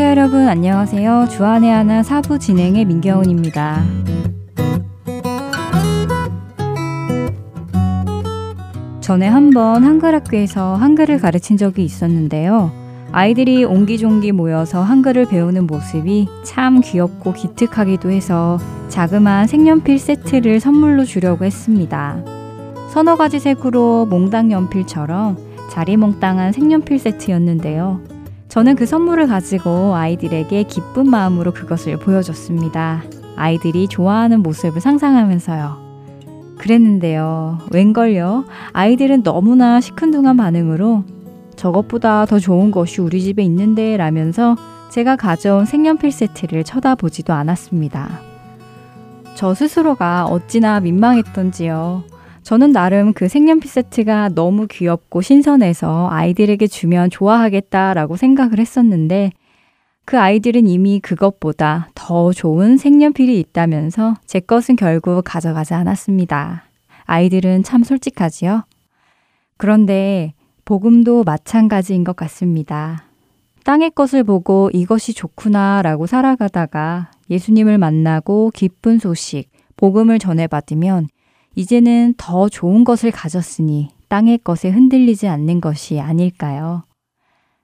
애청자 여러분 안녕하세요. 주안의 하나 4부 진행의 민경훈입니다. 전에 한번 한글학교에서 한글을 가르친 적이 있었는데요. 아이들이 옹기종기 모여서 한글을 배우는 모습이 참 귀엽고 기특하기도 해서 자그마한 색연필 세트를 선물로 주려고 했습니다. 서너 가지 색으로 몽당 연필처럼 자리몽땅한 색연필 세트였는데요. 저는 그 선물을 가지고 아이들에게 기쁜 마음으로 그것을 보여줬습니다. 아이들이 좋아하는 모습을 상상하면서요. 그랬는데요. 웬걸요? 아이들은 너무나 시큰둥한 반응으로 저것보다 더 좋은 것이 우리 집에 있는데 라면서 제가 가져온 색연필 세트를 쳐다보지도 않았습니다. 저 스스로가 어찌나 민망했던지요. 저는 나름 그 색연필 세트가 너무 귀엽고 신선해서 아이들에게 주면 좋아하겠다라고 생각을 했었는데 그 아이들은 이미 그것보다 더 좋은 색연필이 있다면서 제 것은 결국 가져가지 않았습니다. 아이들은 참 솔직하지요. 그런데 복음도 마찬가지인 것 같습니다. 땅의 것을 보고 이것이 좋구나 라고 살아가다가 예수님을 만나고 기쁜 소식, 복음을 전해받으면 이제는 더 좋은 것을 가졌으니 땅의 것에 흔들리지 않는 것이 아닐까요?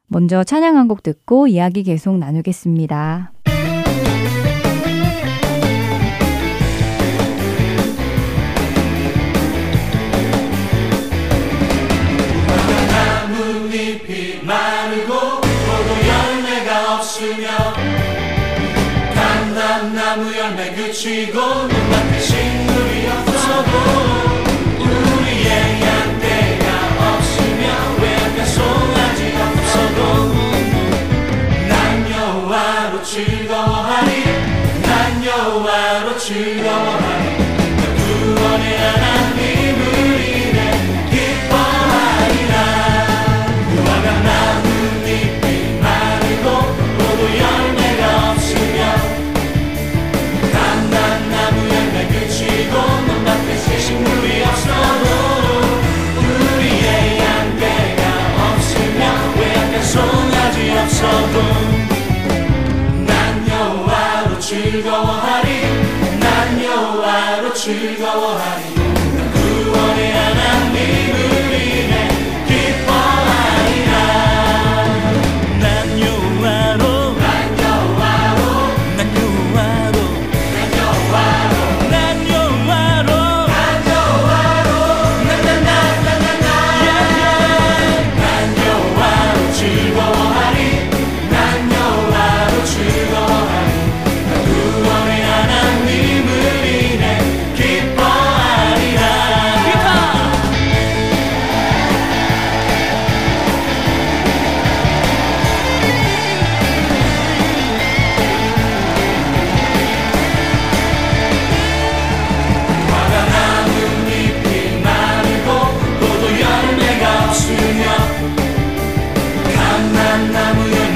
먼저 찬양 한 곡 듣고 이야기 계속 나누겠습니다. 나뭇잎이 마르고 포도 열매가 없으며 감람나무 열매 그치고 눈밭에 식물이 없어도 우리의 양떼가 없으며 외가 송아지 없어도 난 여호와로 즐거워하리 난 여호와로 즐거워하리 구원의 하나님을 이내 기뻐하리라 무화과 나뭇잎이 마르고 모두 열매가 없으며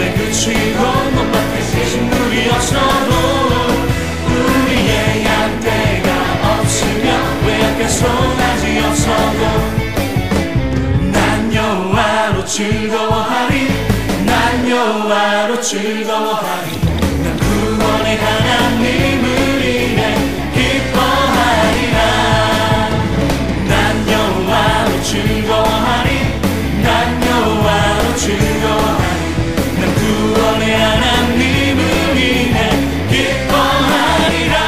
그치고 눈밭에 새 식물이 없어도 우리의 양떼가 없으며 외양간 송아지 없어도 난 여호와로 즐거워하리 난 여호와로 즐거워하리 난 구원의 하나님을 인해 기뻐하리라 난 여호와로 난 여호와로 난 여호와로 난 여호와로 송아지 없어도 난 여호와로 즐거워하리 난 여호와로 즐거워하리 난 구원의 하나님을 인해 기뻐하리라 난 여호와로 즐거워하리 난 여호와로 즐거워하리 난 구원의 하나님을 인해 기뻐하리라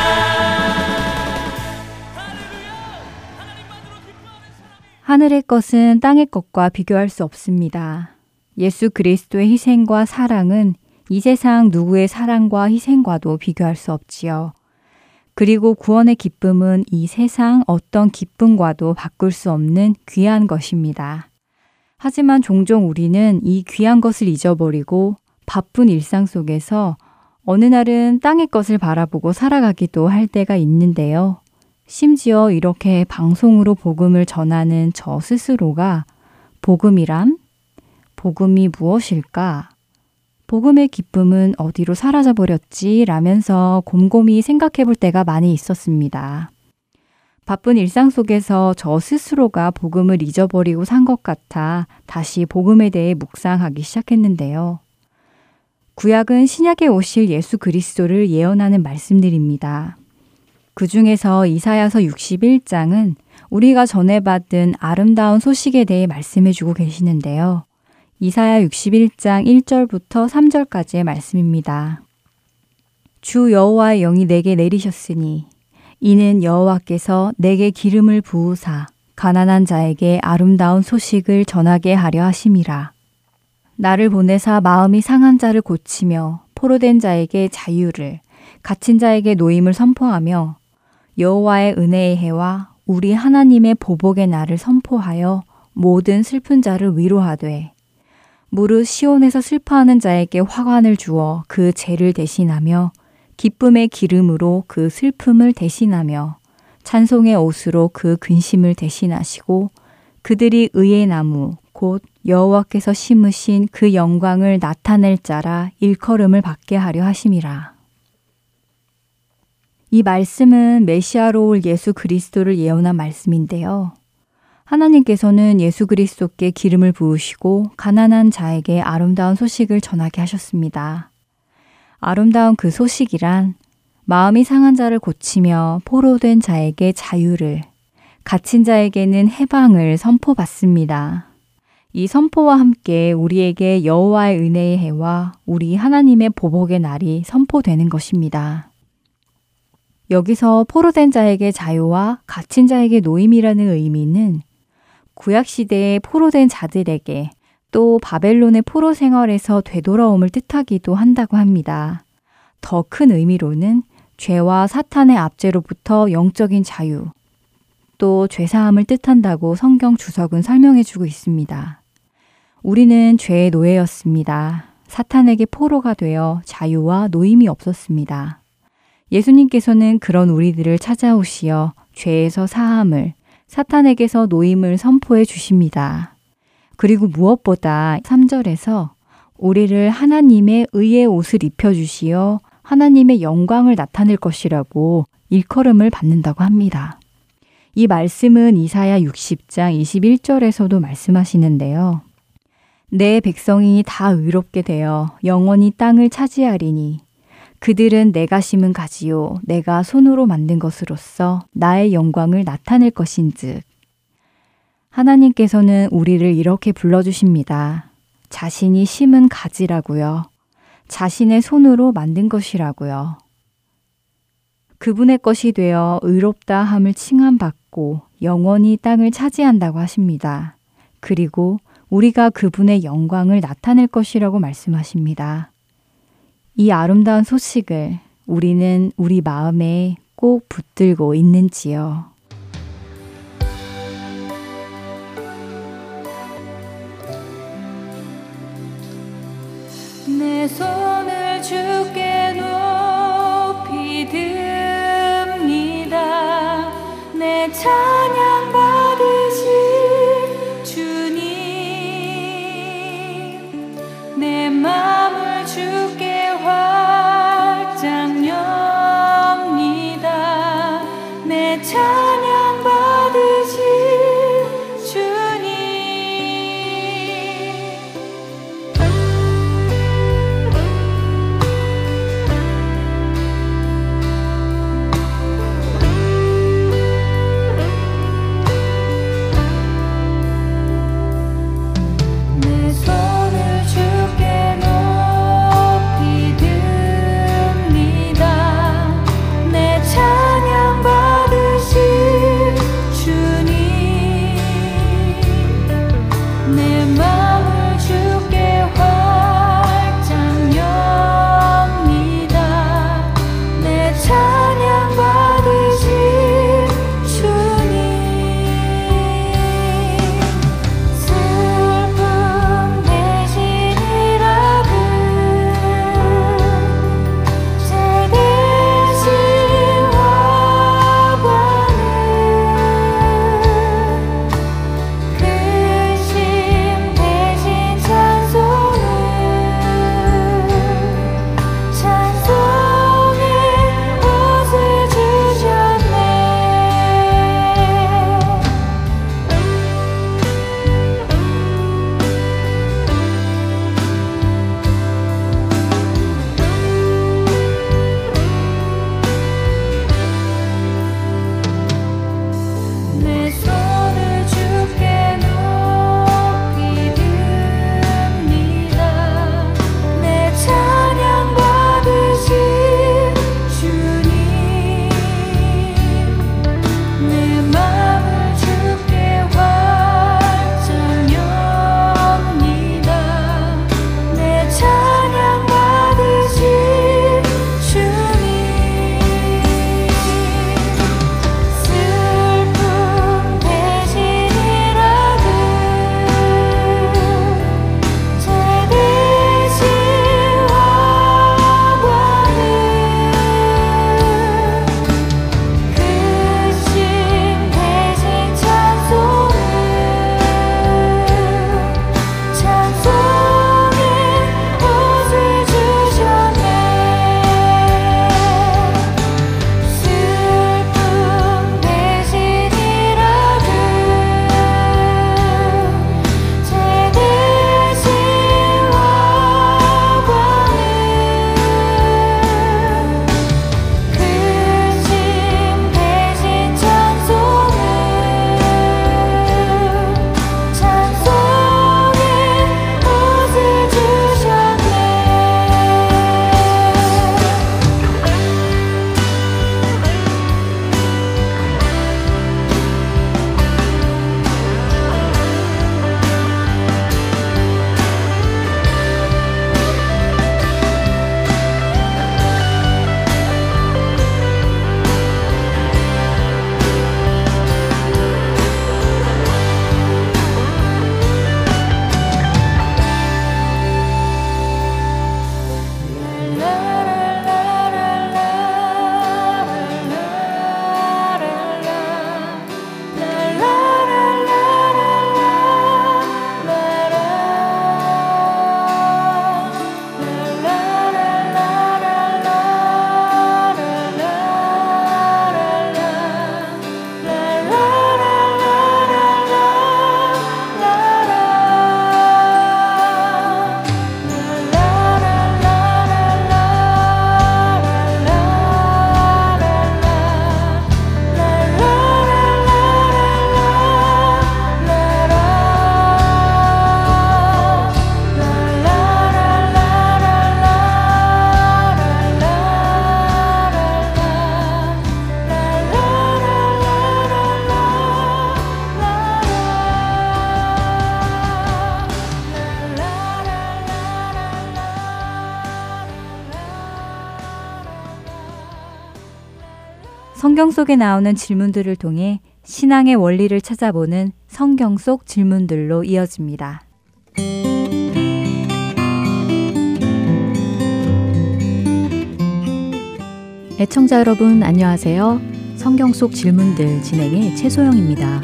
하늘의 것은 땅의 것과 비교할 수 없습니다. 예수 그리스도의 희생과 사랑은 이 세상 누구의 사랑과 희생과도 비교할 수 없지요. 그리고 구원의 기쁨은 이 세상 어떤 기쁨과도 바꿀 수 없는 귀한 것입니다. 하지만 종종 우리는 이 귀한 것을 잊어버리고 바쁜 일상 속에서 어느 날은 땅의 것을 바라보고 살아가기도 할 때가 있는데요. 심지어 이렇게 방송으로 복음을 전하는 저 스스로가 복음이란? 복음이 무엇일까? 복음의 기쁨은 어디로 사라져버렸지? 라면서 곰곰이 생각해 볼 때가 많이 있었습니다. 바쁜 일상 속에서 저 스스로가 복음을 잊어버리고 산 것 같아 다시 복음에 대해 묵상하기 시작했는데요. 구약은 신약에 오실 예수 그리스도를 예언하는 말씀들입니다. 그 중에서 이사야서 61장은 우리가 전해 받은 아름다운 소식에 대해 말씀해주고 계시는데요. 이사야 61장 1절부터 3절까지의 말씀입니다. 주 여호와의 영이 내게 내리셨으니 이는 여호와께서 내게 기름을 부으사 가난한 자에게 아름다운 소식을 전하게 하려 하심이라. 나를 보내사 마음이 상한 자를 고치며 포로된 자에게 자유를, 갇힌 자에게 노임을 선포하며 여호와의 은혜의 해와 우리 하나님의 보복의 날을 선포하여 모든 슬픈 자를 위로하되 무릇 시온에서 슬퍼하는 자에게 화관을 주어 그 죄를 대신하며 기쁨의 기름으로 그 슬픔을 대신하며 찬송의 옷으로 그 근심을 대신하시고 그들이 의의 나무 곧 여호와께서 심으신 그 영광을 나타낼 자라 일컬음을 받게 하려 하심이라. 이 말씀은 메시아로 올 예수 그리스도를 예언한 말씀인데요. 하나님께서는 예수 그리스도께 기름을 부으시고 가난한 자에게 아름다운 소식을 전하게 하셨습니다. 아름다운 그 소식이란 마음이 상한 자를 고치며 포로된 자에게 자유를, 갇힌 자에게는 해방을 선포받습니다. 이 선포와 함께 우리에게 여호와의 은혜의 해와 우리 하나님의 보복의 날이 선포되는 것입니다. 여기서 포로된 자에게 자유와 갇힌 자에게 노임이라는 의미는 구약시대의 포로된 자들에게 또 바벨론의 포로 생활에서 되돌아옴을 뜻하기도 한다고 합니다. 더 큰 의미로는 죄와 사탄의 압제로부터 영적인 자유, 또 죄사함을 뜻한다고 성경 주석은 설명해주고 있습니다. 우리는 죄의 노예였습니다. 사탄에게 포로가 되어 자유와 노임이 없었습니다. 예수님께서는 그런 우리들을 찾아오시어 죄에서 사함을, 사탄에게서 노임을 선포해 주십니다. 그리고 무엇보다 3절에서 우리를 하나님의 의의 옷을 입혀주시어 하나님의 영광을 나타낼 것이라고 일컬음을 받는다고 합니다. 이 말씀은 이사야 60장 21절에서도 말씀하시는데요. 내 백성이 다 의롭게 되어 영원히 땅을 차지하리니 그들은 내가 심은 가지요 내가 손으로 만든 것으로서 나의 영광을 나타낼 것인즉. 하나님께서는 우리를 이렇게 불러주십니다. 자신이 심은 가지라고요. 자신의 손으로 만든 것이라고요. 그분의 것이 되어 의롭다 함을 칭함받고 영원히 땅을 차지한다고 하십니다. 그리고 우리가 그분의 영광을 나타낼 것이라고 말씀하십니다. 이 아름다운 소식을 우리는 우리 마음에 꼭 붙들고 있는지요? 내 손을 주께 높이 듭니다. 내 찬양 받으신 주님, 내 마음을 주께 확장엽니다. 내 찬양 받으신 주님. 내 손을 주께 내 찬양 받으시 성경 속에 나오는 질문들을 통해 신앙의 원리를 찾아보는 성경 속 질문들로 이어집니다. 애청자 여러분 안녕하세요. 성경 속 질문들 진행의 최소영입니다.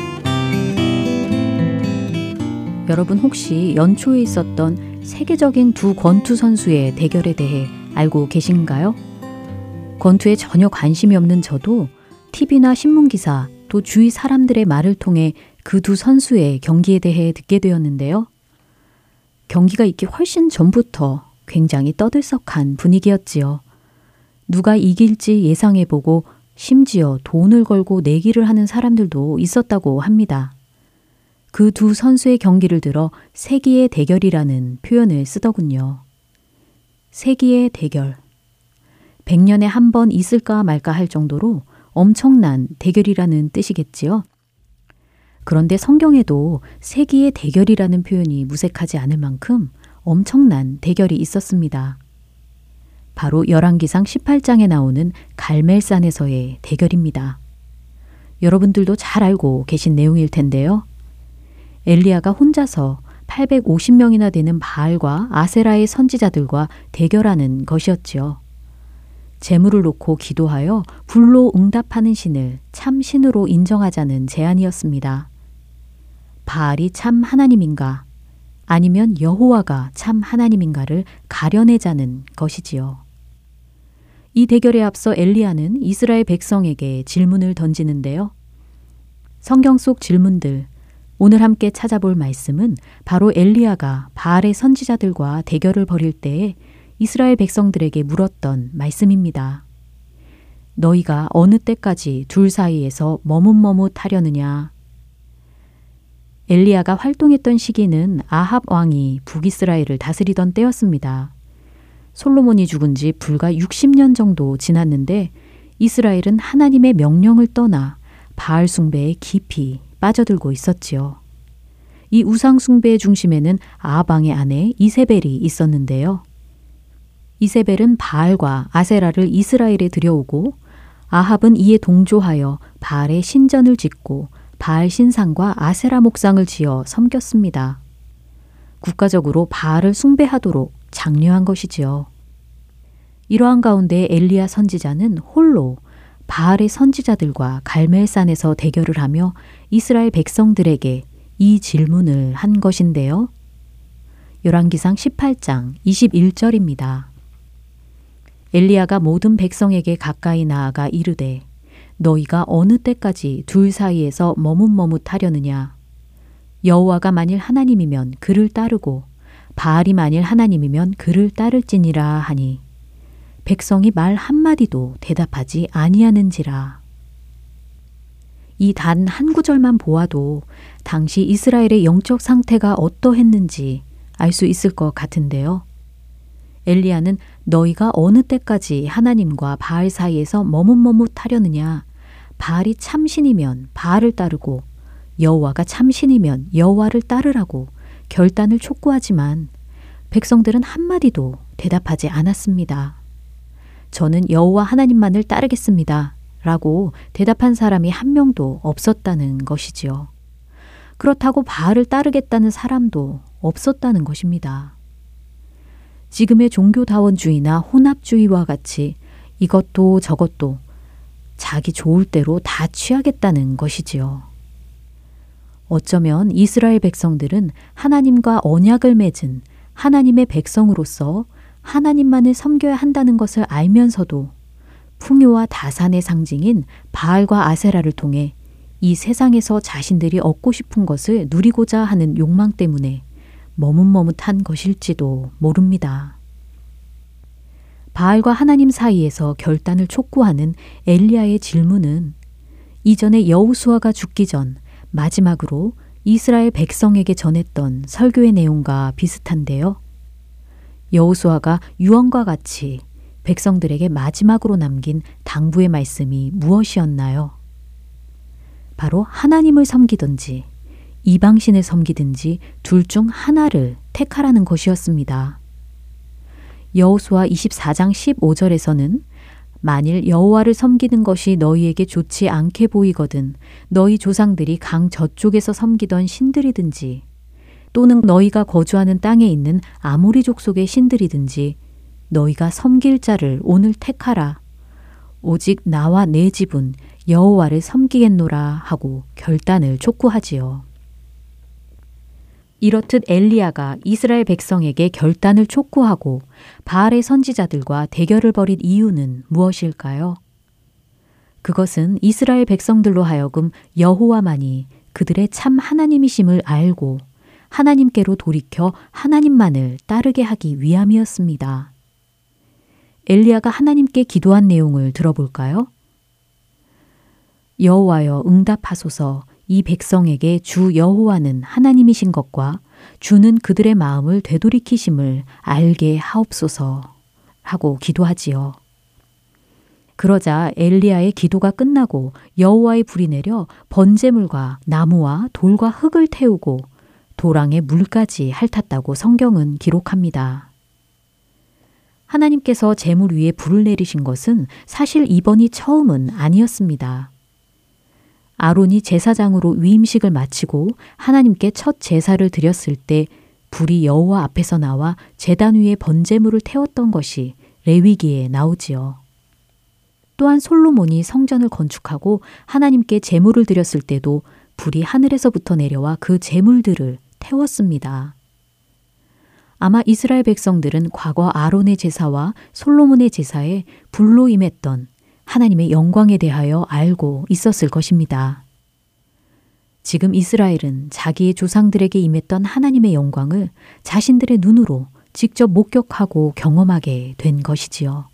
여러분 혹시 연초에 있었던 세계적인 두 권투 선수의 대결에 대해 알고 계신가요? 권투에 전혀 관심이 없는 저도 TV나 신문기사 또 주위 사람들의 말을 통해 그 두 선수의 경기에 대해 듣게 되었는데요. 경기가 있기 훨씬 전부터 굉장히 떠들썩한 분위기였지요. 누가 이길지 예상해보고 심지어 돈을 걸고 내기를 하는 사람들도 있었다고 합니다. 그 두 선수의 경기를 들어 세기의 대결이라는 표현을 쓰더군요. 세기의 대결. 100년에 한 번 있을까 말까 할 정도로 엄청난 대결이라는 뜻이겠지요. 그런데 성경에도 세기의 대결이라는 표현이 무색하지 않을 만큼 엄청난 대결이 있었습니다. 바로 열왕기상 18장에 나오는 갈멜산에서의 대결입니다. 여러분들도 잘 알고 계신 내용일 텐데요. 엘리야가 혼자서 850명이나 되는 바알과 아세라의 선지자들과 대결하는 것이었지요. 재물을 놓고 기도하여 불로 응답하는 신을 참 신으로 인정하자는 제안이었습니다. 바알이 참 하나님인가 아니면 여호와가 참 하나님인가를 가려내자는 것이지요. 이 대결에 앞서 엘리야는 이스라엘 백성에게 질문을 던지는데요. 성경 속 질문들, 오늘 함께 찾아볼 말씀은 바로 엘리야가 바알의 선지자들과 대결을 벌일 때에 이스라엘 백성들에게 물었던 말씀입니다. 너희가 어느 때까지 둘 사이에서 머뭇머뭇하려느냐? 엘리야가 활동했던 시기는 아합 왕이 북이스라엘을 다스리던 때였습니다. 솔로몬이 죽은 지 불과 60년 정도 지났는데 이스라엘은 하나님의 명령을 떠나 바알 숭배에 깊이 빠져들고 있었지요. 이 우상 숭배의 중심에는 아합 왕의 아내 이세벨이 있었는데요. 이세벨은 바알과 아세라를 이스라엘에 들여오고 아합은 이에 동조하여 바알의 신전을 짓고 바알 신상과 아세라 목상을 지어 섬겼습니다. 국가적으로 바알을 숭배하도록 장려한 것이지요. 이러한 가운데 엘리야 선지자는 홀로 바알의 선지자들과 갈멜산에서 대결을 하며 이스라엘 백성들에게 이 질문을 한 것인데요. 열왕기상 18장 21절입니다. 엘리야가 모든 백성에게 가까이 나아가 이르되 너희가 어느 때까지 둘 사이에서 머뭇머뭇하려느냐? 여호와가 만일 하나님이면 그를 따르고 바알이 만일 하나님이면 그를 따를지니라 하니 백성이 말 한마디도 대답하지 아니하는지라. 이 단 한 구절만 보아도 당시 이스라엘의 영적 상태가 어떠했는지 알 수 있을 것 같은데요. 엘리야는 너희가 어느 때까지 하나님과 바알 사이에서 머뭇머뭇하려느냐? 바알이 참신이면 바알을 따르고 여호와가 참신이면 여호와를 따르라고 결단을 촉구하지만 백성들은 한마디도 대답하지 않았습니다. 저는 여호와 하나님만을 따르겠습니다 라고 대답한 사람이 한 명도 없었다는 것이지요. 그렇다고 바알을 따르겠다는 사람도 없었다는 것입니다. 지금의 종교다원주의나 혼합주의와 같이 이것도 저것도 자기 좋을 대로 다 취하겠다는 것이지요. 어쩌면 이스라엘 백성들은 하나님과 언약을 맺은 하나님의 백성으로서 하나님만을 섬겨야 한다는 것을 알면서도 풍요와 다산의 상징인 바알과 아세라를 통해 이 세상에서 자신들이 얻고 싶은 것을 누리고자 하는 욕망 때문에 머뭇머뭇한 것일지도 모릅니다. 바알과 하나님 사이에서 결단을 촉구하는 엘리야의 질문은 이전에 여호수아가 죽기 전 마지막으로 이스라엘 백성에게 전했던 설교의 내용과 비슷한데요. 여호수아가 유언과 같이 백성들에게 마지막으로 남긴 당부의 말씀이 무엇이었나요? 바로 하나님을 섬기든지 이방신을 섬기든지 둘 중 하나를 택하라는 것이었습니다. 여호수아 24장 15절에서는 만일 여호와를 섬기는 것이 너희에게 좋지 않게 보이거든 너희 조상들이 강 저쪽에서 섬기던 신들이든지 또는 너희가 거주하는 땅에 있는 아모리 족속의 신들이든지 너희가 섬길 자를 오늘 택하라. 오직 나와 내 집은 여호와를 섬기겠노라 하고 결단을 촉구하지요. 이렇듯 엘리야가 이스라엘 백성에게 결단을 촉구하고 바알의 선지자들과 대결을 벌인 이유는 무엇일까요? 그것은 이스라엘 백성들로 하여금 여호와만이 그들의 참 하나님이심을 알고 하나님께로 돌이켜 하나님만을 따르게 하기 위함이었습니다. 엘리야가 하나님께 기도한 내용을 들어볼까요? 여호와여 응답하소서 이 백성에게 주 여호와는 하나님이신 것과 주는 그들의 마음을 되돌이키심을 알게 하옵소서 하고 기도하지요. 그러자 엘리야의 기도가 끝나고 여호와의 불이 내려 번제물과 나무와 돌과 흙을 태우고 도랑에 물까지 핥았다고 성경은 기록합니다. 하나님께서 제물 위에 불을 내리신 것은 사실 이번이 처음은 아니었습니다. 아론이 제사장으로 위임식을 마치고 하나님께 첫 제사를 드렸을 때 불이 여호와 앞에서 나와 제단 위에 번제물을 태웠던 것이 레위기에 나오지요. 또한 솔로몬이 성전을 건축하고 하나님께 제물을 드렸을 때도 불이 하늘에서부터 내려와 그 제물들을 태웠습니다. 아마 이스라엘 백성들은 과거 아론의 제사와 솔로몬의 제사에 불로 임했던 하나님의 영광에 대하여 알고 있었을 것입니다. 지금 이스라엘은 자기의 조상들에게 임했던 하나님의 영광을 자신들의 눈으로 직접 목격하고 경험하게 된 것이지요.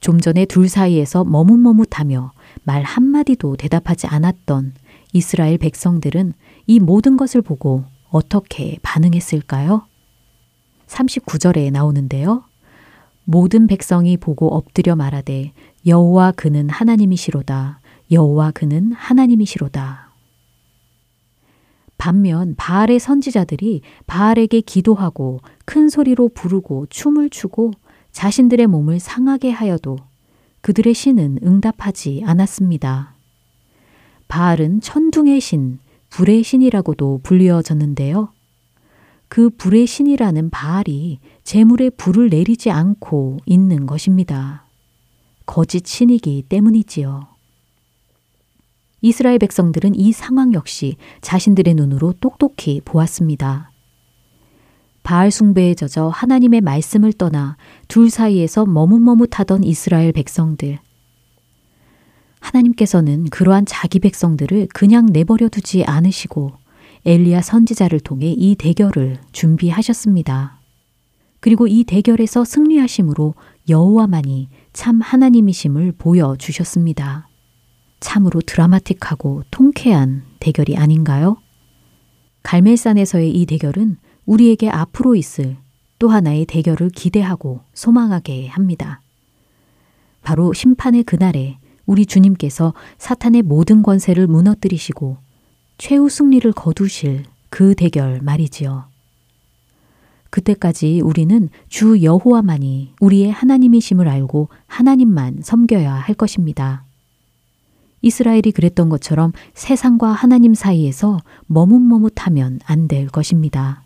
좀 전에 둘 사이에서 머뭇머뭇하며 말 한마디도 대답하지 않았던 이스라엘 백성들은 이 모든 것을 보고 어떻게 반응했을까요? 39절에 나오는데요. 모든 백성이 보고 엎드려 말하되 여호와 그는 하나님이시로다. 여호와 그는 하나님이시로다. 반면 바알의 선지자들이 바알에게 기도하고 큰 소리로 부르고 춤을 추고 자신들의 몸을 상하게 하여도 그들의 신은 응답하지 않았습니다. 바알은 천둥의 신, 불의 신이라고도 불리어졌는데요. 그 불의 신이라는 바알이 제물에 불을 내리지 않고 있는 것입니다. 거짓 신이기 때문이지요. 이스라엘 백성들은 이 상황 역시 자신들의 눈으로 똑똑히 보았습니다. 바알 숭배에 젖어 하나님의 말씀을 떠나 둘 사이에서 머뭇머뭇하던 이스라엘 백성들. 하나님께서는 그러한 자기 백성들을 그냥 내버려 두지 않으시고 엘리야 선지자를 통해 이 대결을 준비하셨습니다. 그리고 이 대결에서 승리하심으로 여호와만이 참 하나님이심을 보여주셨습니다. 참으로 드라마틱하고 통쾌한 대결이 아닌가요? 갈멜산에서의 이 대결은 우리에게 앞으로 있을 또 하나의 대결을 기대하고 소망하게 합니다. 바로 심판의 그날에 우리 주님께서 사탄의 모든 권세를 무너뜨리시고 최후 승리를 거두실 그 대결 말이지요. 그때까지 우리는 주 여호와만이 우리의 하나님이심을 알고 하나님만 섬겨야 할 것입니다. 이스라엘이 그랬던 것처럼 세상과 하나님 사이에서 머뭇머뭇하면 안 될 것입니다.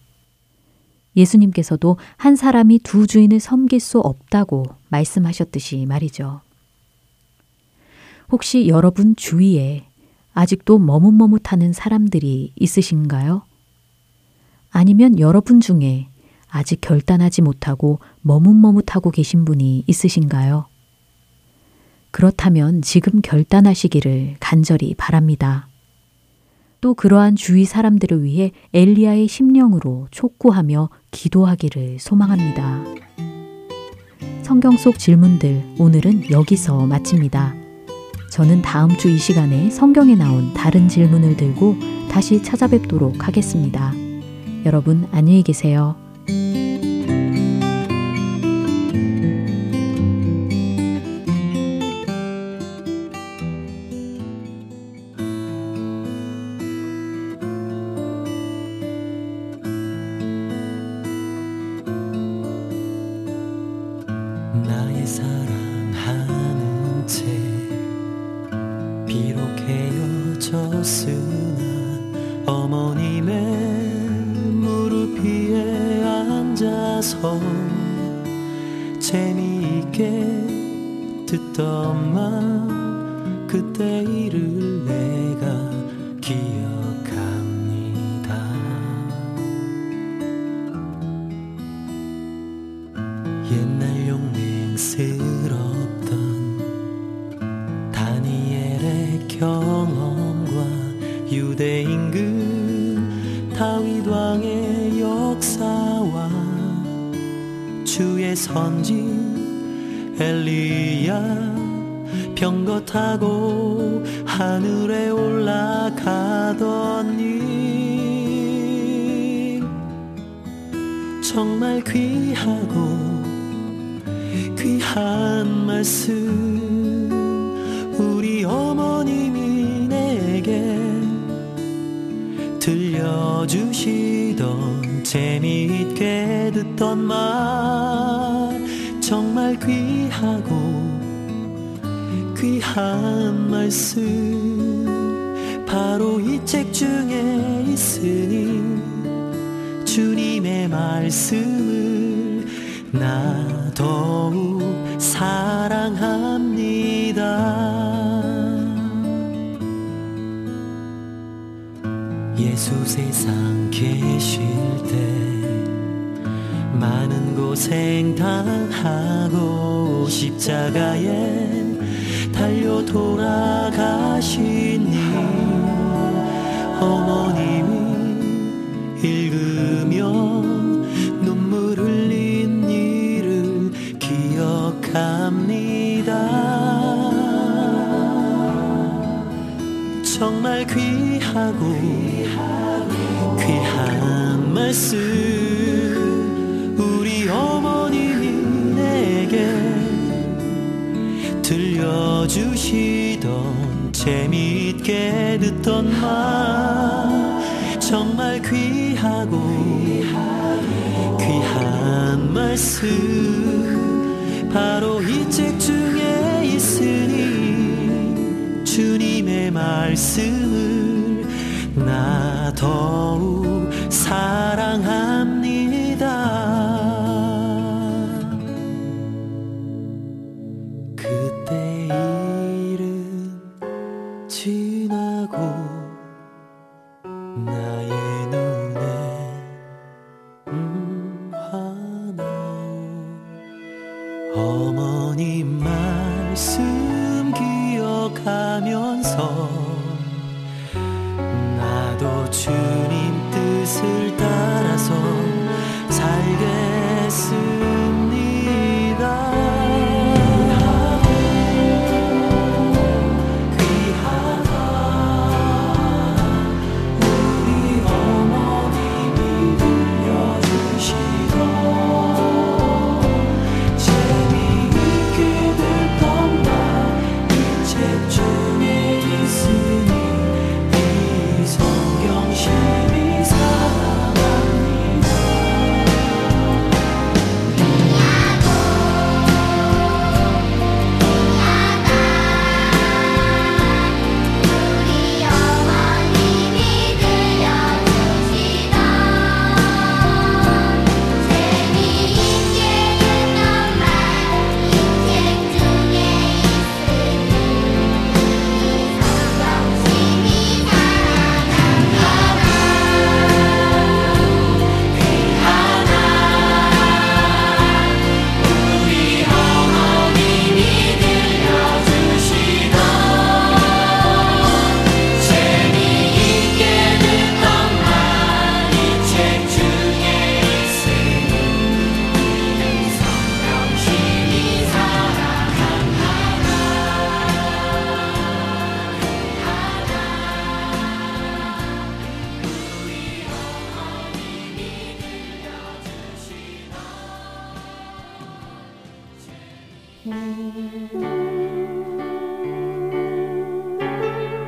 예수님께서도 한 사람이 두 주인을 섬길 수 없다고 말씀하셨듯이 말이죠. 혹시 여러분 주위에 아직도 머뭇머뭇하는 사람들이 있으신가요? 아니면 여러분 중에 아직 결단하지 못하고 머뭇머뭇하고 계신 분이 있으신가요? 그렇다면 지금 결단하시기를 간절히 바랍니다. 또 그러한 주위 사람들을 위해 엘리야의 심령으로 촉구하며 기도하기를 소망합니다. 성경 속 질문들 오늘은 여기서 마칩니다. 저는 다음 주 이 시간에 성경에 나온 다른 질문을 들고 다시 찾아뵙도록 하겠습니다. 여러분 안녕히 계세요. 나의 사랑 비록 헤어졌으나 어머님의 무릎 위에 앉아서 재미있게 듣던 말 그때 일을 내가 기억합니다. 옛날 용맹스럽던 다니엘의 경험과 유대 임금 다윗 왕의 역사와 주의 선지 엘리야 병거 타고 하늘에 올라가던 일 정말 귀하고 귀한 말씀 우리 어머님이 내게 들려주시던 재미있게 듣던 말 정말 귀하고 귀한 말씀 바로 이 책 중에 있으니 주님의 말씀을 나 더욱 사랑합니다. 예수 세상 계실 때 많은 고생 당하고 십자가에 달려 돌아가신 어머님이 읽으며 눈물 흘린 일을 기억합니다. 정말 귀하고 귀한 말씀 우리 어머님이 내게 들려주시던 재미있게 듣던 말 정말 귀하고 귀한 말씀 바로 이 책 중에 있으니 주님의 말씀을 나 더욱 사랑합니다.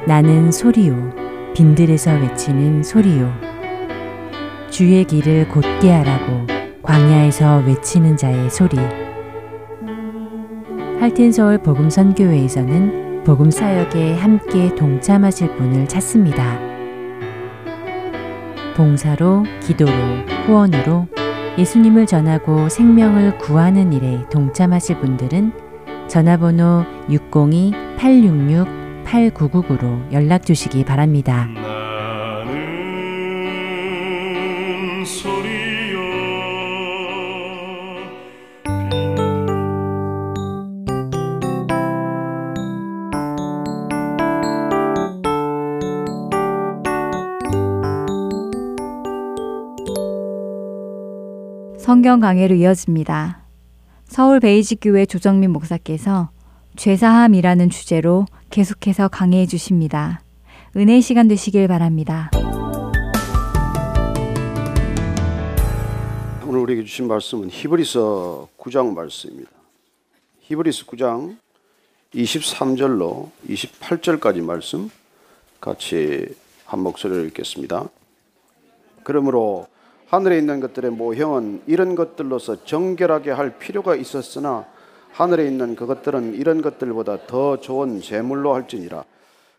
나는 소리요 빈들에서 외치는 소리요 주의 길을 곧게 하라고 광야에서 외치는 자의 소리. 할텐서울 복음선교회에서는 복음 사역에 함께 동참하실 분을 찾습니다. 봉사로, 기도로, 후원으로 예수님을 전하고 생명을 구하는 일에 동참하실 분들은 전화번호 602-866-8999로 연락 주시기 바랍니다. 성경 강해로 이어집니다. 서울 베이직교회 조정민 목사께서 죄사함이라는 주제로 계속해서 강해해 주십니다. 은혜의 시간 되시길 바랍니다. 오늘 우리에게 주신 말씀은 히브리서 9장 말씀입니다. 히브리서 9장 23절로 28절까지 말씀 같이 한 목소리를 읽겠습니다. 그러므로 하늘에 있는 것들의 모형은 이런 것들로서 정결하게 할 필요가 있었으나 하늘에 있는 그것들은 이런 것들보다 더 좋은 제물로 할지니라.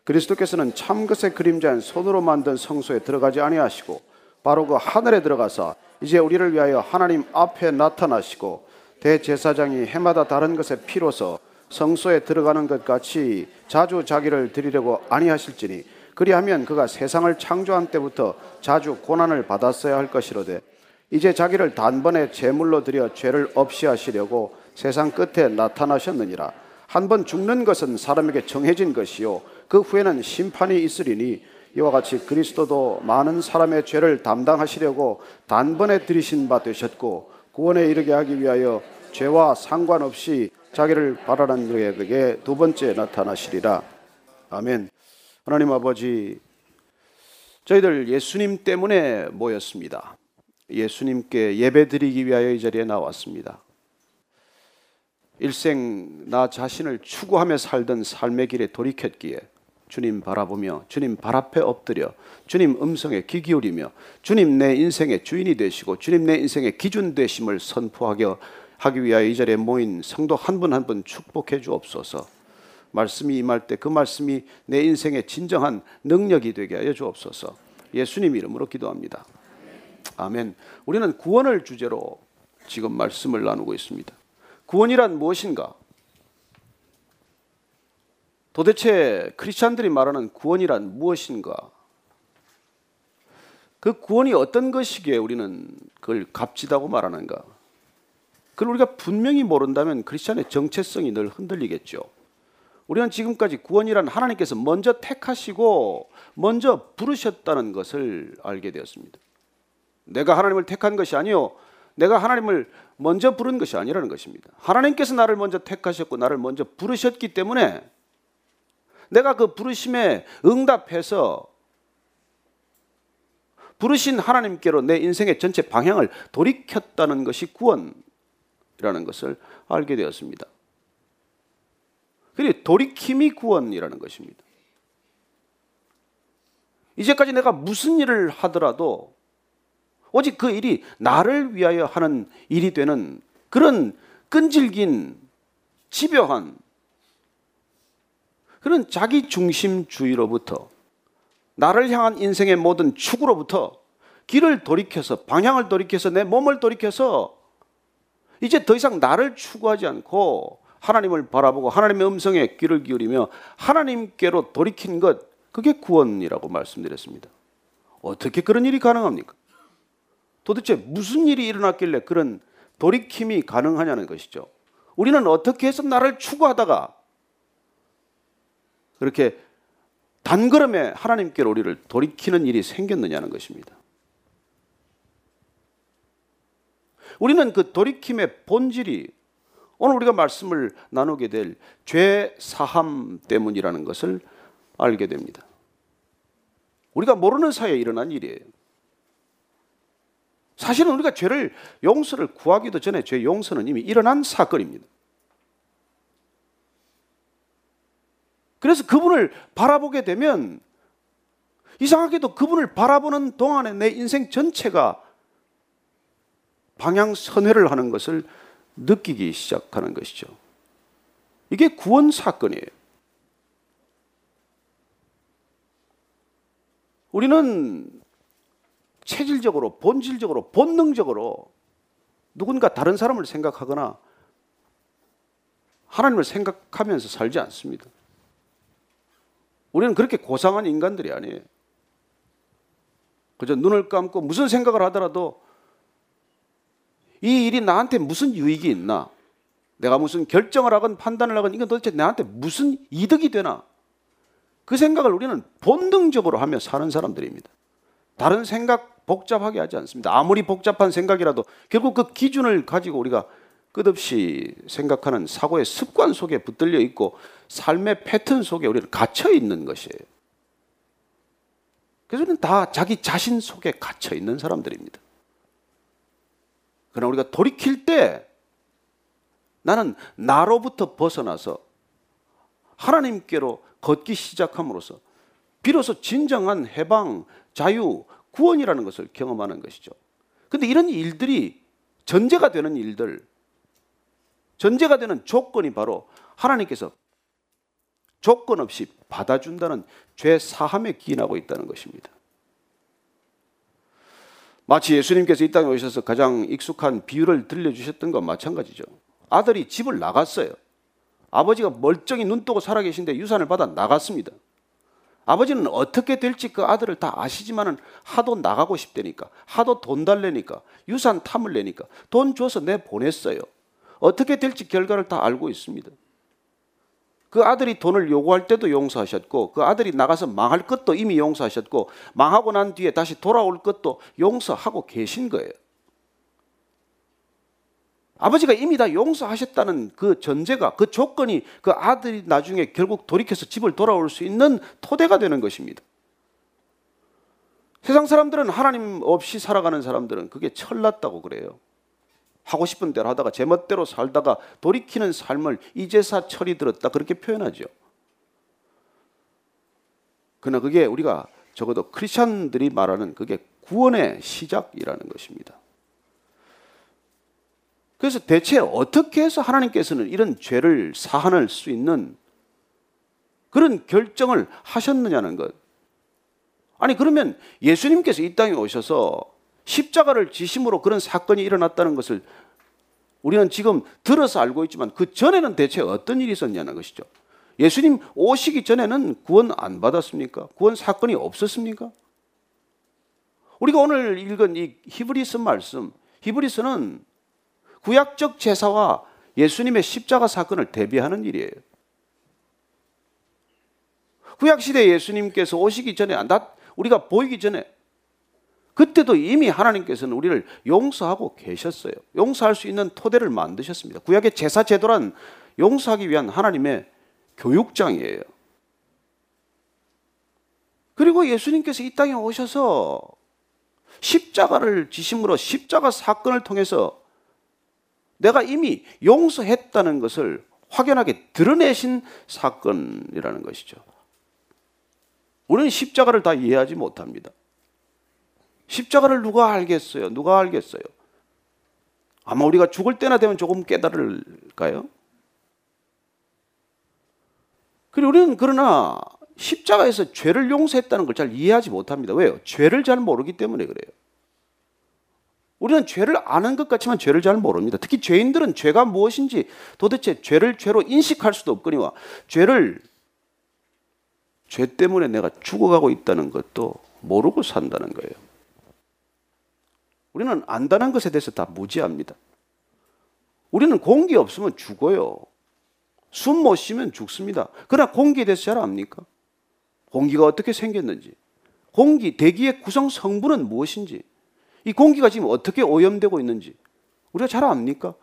그리스도께서는 참것의 그림자인 손으로 만든 성소에 들어가지 아니하시고 바로 그 하늘에 들어가사 이제 우리를 위하여 하나님 앞에 나타나시고 대제사장이 해마다 다른 것의 피로서 성소에 들어가는 것 같이 자주 자기를 드리려고 아니하실지니 그리하면 그가 세상을 창조한 때부터 자주 고난을 받았어야 할 것이로되 이제 자기를 단번에 제물로 드려 죄를 없이 하시려고 세상 끝에 나타나셨느니라. 한 번 죽는 것은 사람에게 정해진 것이요 그 후에는 심판이 있으리니 이와 같이 그리스도도 많은 사람의 죄를 담당하시려고 단번에 들이신 바 되셨고 구원에 이르게 하기 위하여 죄와 상관없이 자기를 바라는 자에게 두 번째 나타나시리라. 아멘. 하나님 아버지, 저희들 예수님 때문에 모였습니다. 예수님께 예배드리기 위하여 이 자리에 나왔습니다. 일생 나 자신을 추구하며 살던 삶의 길에 돌이켰기에 주님 바라보며 주님 발 앞에 엎드려 주님 음성에 귀 기울이며 주님 내 인생의 주인이 되시고 주님 내 인생의 기준 되심을 선포하기 위하여 이 자리에 모인 성도 한 분 한 분 축복해 주옵소서. 말씀이 임할 때 그 말씀이 내 인생의 진정한 능력이 되게 하여 주옵소서. 예수님 이름으로 기도합니다. 아멘. 우리는 구원을 주제로 지금 말씀을 나누고 있습니다. 구원이란 무엇인가? 도대체 크리스찬들이 말하는 구원이란 무엇인가? 그 구원이 어떤 것이기에 우리는 그걸 값지다고 말하는가? 그걸 우리가 분명히 모른다면 크리스찬의 정체성이 늘 흔들리겠죠. 우리는 지금까지 구원이란 하나님께서 먼저 택하시고 먼저 부르셨다는 것을 알게 되었습니다. 내가 하나님을 택한 것이 아니요 내가 하나님을 먼저 부른 것이 아니라는 것입니다. 하나님께서 나를 먼저 택하셨고 나를 먼저 부르셨기 때문에 내가 그 부르심에 응답해서 부르신 하나님께로 내 인생의 전체 방향을 돌이켰다는 것이 구원이라는 것을 알게 되었습니다. 그리고 돌이킴이 구원이라는 것입니다. 이제까지 내가 무슨 일을 하더라도 오직 그 일이 나를 위하여 하는 일이 되는 그런 끈질긴 집요한 그런 자기중심주의로부터 나를 향한 인생의 모든 축으로부터 길을 돌이켜서 방향을 돌이켜서 내 몸을 돌이켜서 이제 더 이상 나를 추구하지 않고 하나님을 바라보고 하나님의 음성에 귀를 기울이며 하나님께로 돌이킨 것, 그게 구원이라고 말씀드렸습니다. 어떻게 그런 일이 가능합니까? 도대체 무슨 일이 일어났길래 그런 돌이킴이 가능하냐는 것이죠. 우리는 어떻게 해서 나를 추구하다가 그렇게 단걸음에 하나님께로 우리를 돌이키는 일이 생겼느냐는 것입니다. 우리는 그 돌이킴의 본질이 오늘 우리가 말씀을 나누게 될 죄 사함 때문이라는 것을 알게 됩니다. 우리가 모르는 사이에 일어난 일이에요. 사실은 우리가 죄를 용서를 구하기도 전에 죄 용서는 이미 일어난 사건입니다. 그래서 그분을 바라보게 되면 이상하게도 그분을 바라보는 동안에 내 인생 전체가 방향선회를 하는 것을 느끼기 시작하는 것이죠. 이게 구원 사건이에요. 우리는 체질적으로, 본질적으로, 본능적으로 누군가 다른 사람을 생각하거나 하나님을 생각하면서 살지 않습니다. 우리는 그렇게 고상한 인간들이 아니에요. 그저 눈을 감고 무슨 생각을 하더라도 이 일이 나한테 무슨 유익이 있나, 내가 무슨 결정을 하건 판단을 하건 이건 도대체 나한테 무슨 이득이 되나, 그 생각을 우리는 본능적으로 하며 사는 사람들입니다. 다른 생각 복잡하게 하지 않습니다. 아무리 복잡한 생각이라도 결국 그 기준을 가지고 우리가 끝없이 생각하는 사고의 습관 속에 붙들려 있고 삶의 패턴 속에 우리는 갇혀 있는 것이에요. 그래서 우리는 다 자기 자신 속에 갇혀 있는 사람들입니다. 그러나 우리가 돌이킬 때 나는 나로부터 벗어나서 하나님께로 걷기 시작함으로써 비로소 진정한 해방, 자유, 구원이라는 것을 경험하는 것이죠. 그런데 이런 일들이 전제가 되는 일들, 전제가 되는 조건이 바로 하나님께서 조건 없이 받아준다는 죄 사함에 기인하고 있다는 것입니다. 마치 예수님께서 이 땅에 오셔서 가장 익숙한 비유를 들려주셨던 것 마찬가지죠. 아들이 집을 나갔어요. 아버지가 멀쩡히 눈 뜨고 살아계신데 유산을 받아 나갔습니다. 아버지는 어떻게 될지 그 아들을 다 아시지만은 하도 나가고 싶다니까, 하도 돈 달래니까, 유산 탐을 내니까 돈 줘서 내보냈어요. 어떻게 될지 결과를 다 알고 있습니다. 그 아들이 돈을 요구할 때도 용서하셨고, 그 아들이 나가서 망할 것도 이미 용서하셨고, 망하고 난 뒤에 다시 돌아올 것도 용서하고 계신 거예요. 아버지가 이미 다 용서하셨다는 그 전제가, 그 조건이 그 아들이 나중에 결국 돌이켜서 집을 돌아올 수 있는 토대가 되는 것입니다. 세상 사람들은, 하나님 없이 살아가는 사람들은 그게 철났다고 그래요. 하고 싶은 대로 하다가 제멋대로 살다가 돌이키는 삶을 이제사 철이 들었다, 그렇게 표현하죠. 그러나 그게 우리가 적어도 크리스천들이 말하는 그게 구원의 시작이라는 것입니다. 그래서 대체 어떻게 해서 하나님께서는 이런 죄를 사하할 수 있는 그런 결정을 하셨느냐는 것. 아니 그러면 예수님께서 이 땅에 오셔서 십자가를 지심으로 그런 사건이 일어났다는 것을 우리는 지금 들어서 알고 있지만 그 전에는 대체 어떤 일이 있었냐는 것이죠. 예수님 오시기 전에는 구원 안 받았습니까? 구원 사건이 없었습니까? 우리가 오늘 읽은 이 히브리서 말씀, 히브리서는 구약적 제사와 예수님의 십자가 사건을 대비하는 일이에요. 구약시대 예수님께서 오시기 전에, 우리가 보이기 전에, 그때도 이미 하나님께서는 우리를 용서하고 계셨어요. 용서할 수 있는 토대를 만드셨습니다. 구약의 제사 제도란 용서하기 위한 하나님의 교육장이에요. 그리고 예수님께서 이 땅에 오셔서 십자가를 지심으로 십자가 사건을 통해서 내가 이미 용서했다는 것을 확연하게 드러내신 사건이라는 것이죠. 우리는 십자가를 다 이해하지 못합니다. 십자가를 누가 알겠어요? 누가 알겠어요? 아마 우리가 죽을 때나 되면 조금 깨달을까요? 그리고 우리는 그러나 십자가에서 죄를 용서했다는 걸 잘 이해하지 못합니다. 왜요? 죄를 잘 모르기 때문에 그래요. 우리는 죄를 아는 것 같지만 죄를 잘 모릅니다. 특히 죄인들은 죄가 무엇인지 도대체 죄를 죄로 인식할 수도 없거니와 죄 때문에 내가 죽어가고 있다는 것도 모르고 산다는 거예요. 우리는 안다는 것에 대해서 다 무지합니다. 우리는 공기 없으면 죽어요. 숨 못 쉬면 죽습니다. 그러나 공기에 대해서 잘 압니까? 공기가 어떻게 생겼는지, 공기, 대기의 구성 성분은 무엇인지, 이 공기가 지금 어떻게 오염되고 있는지 우리가 잘 압니까?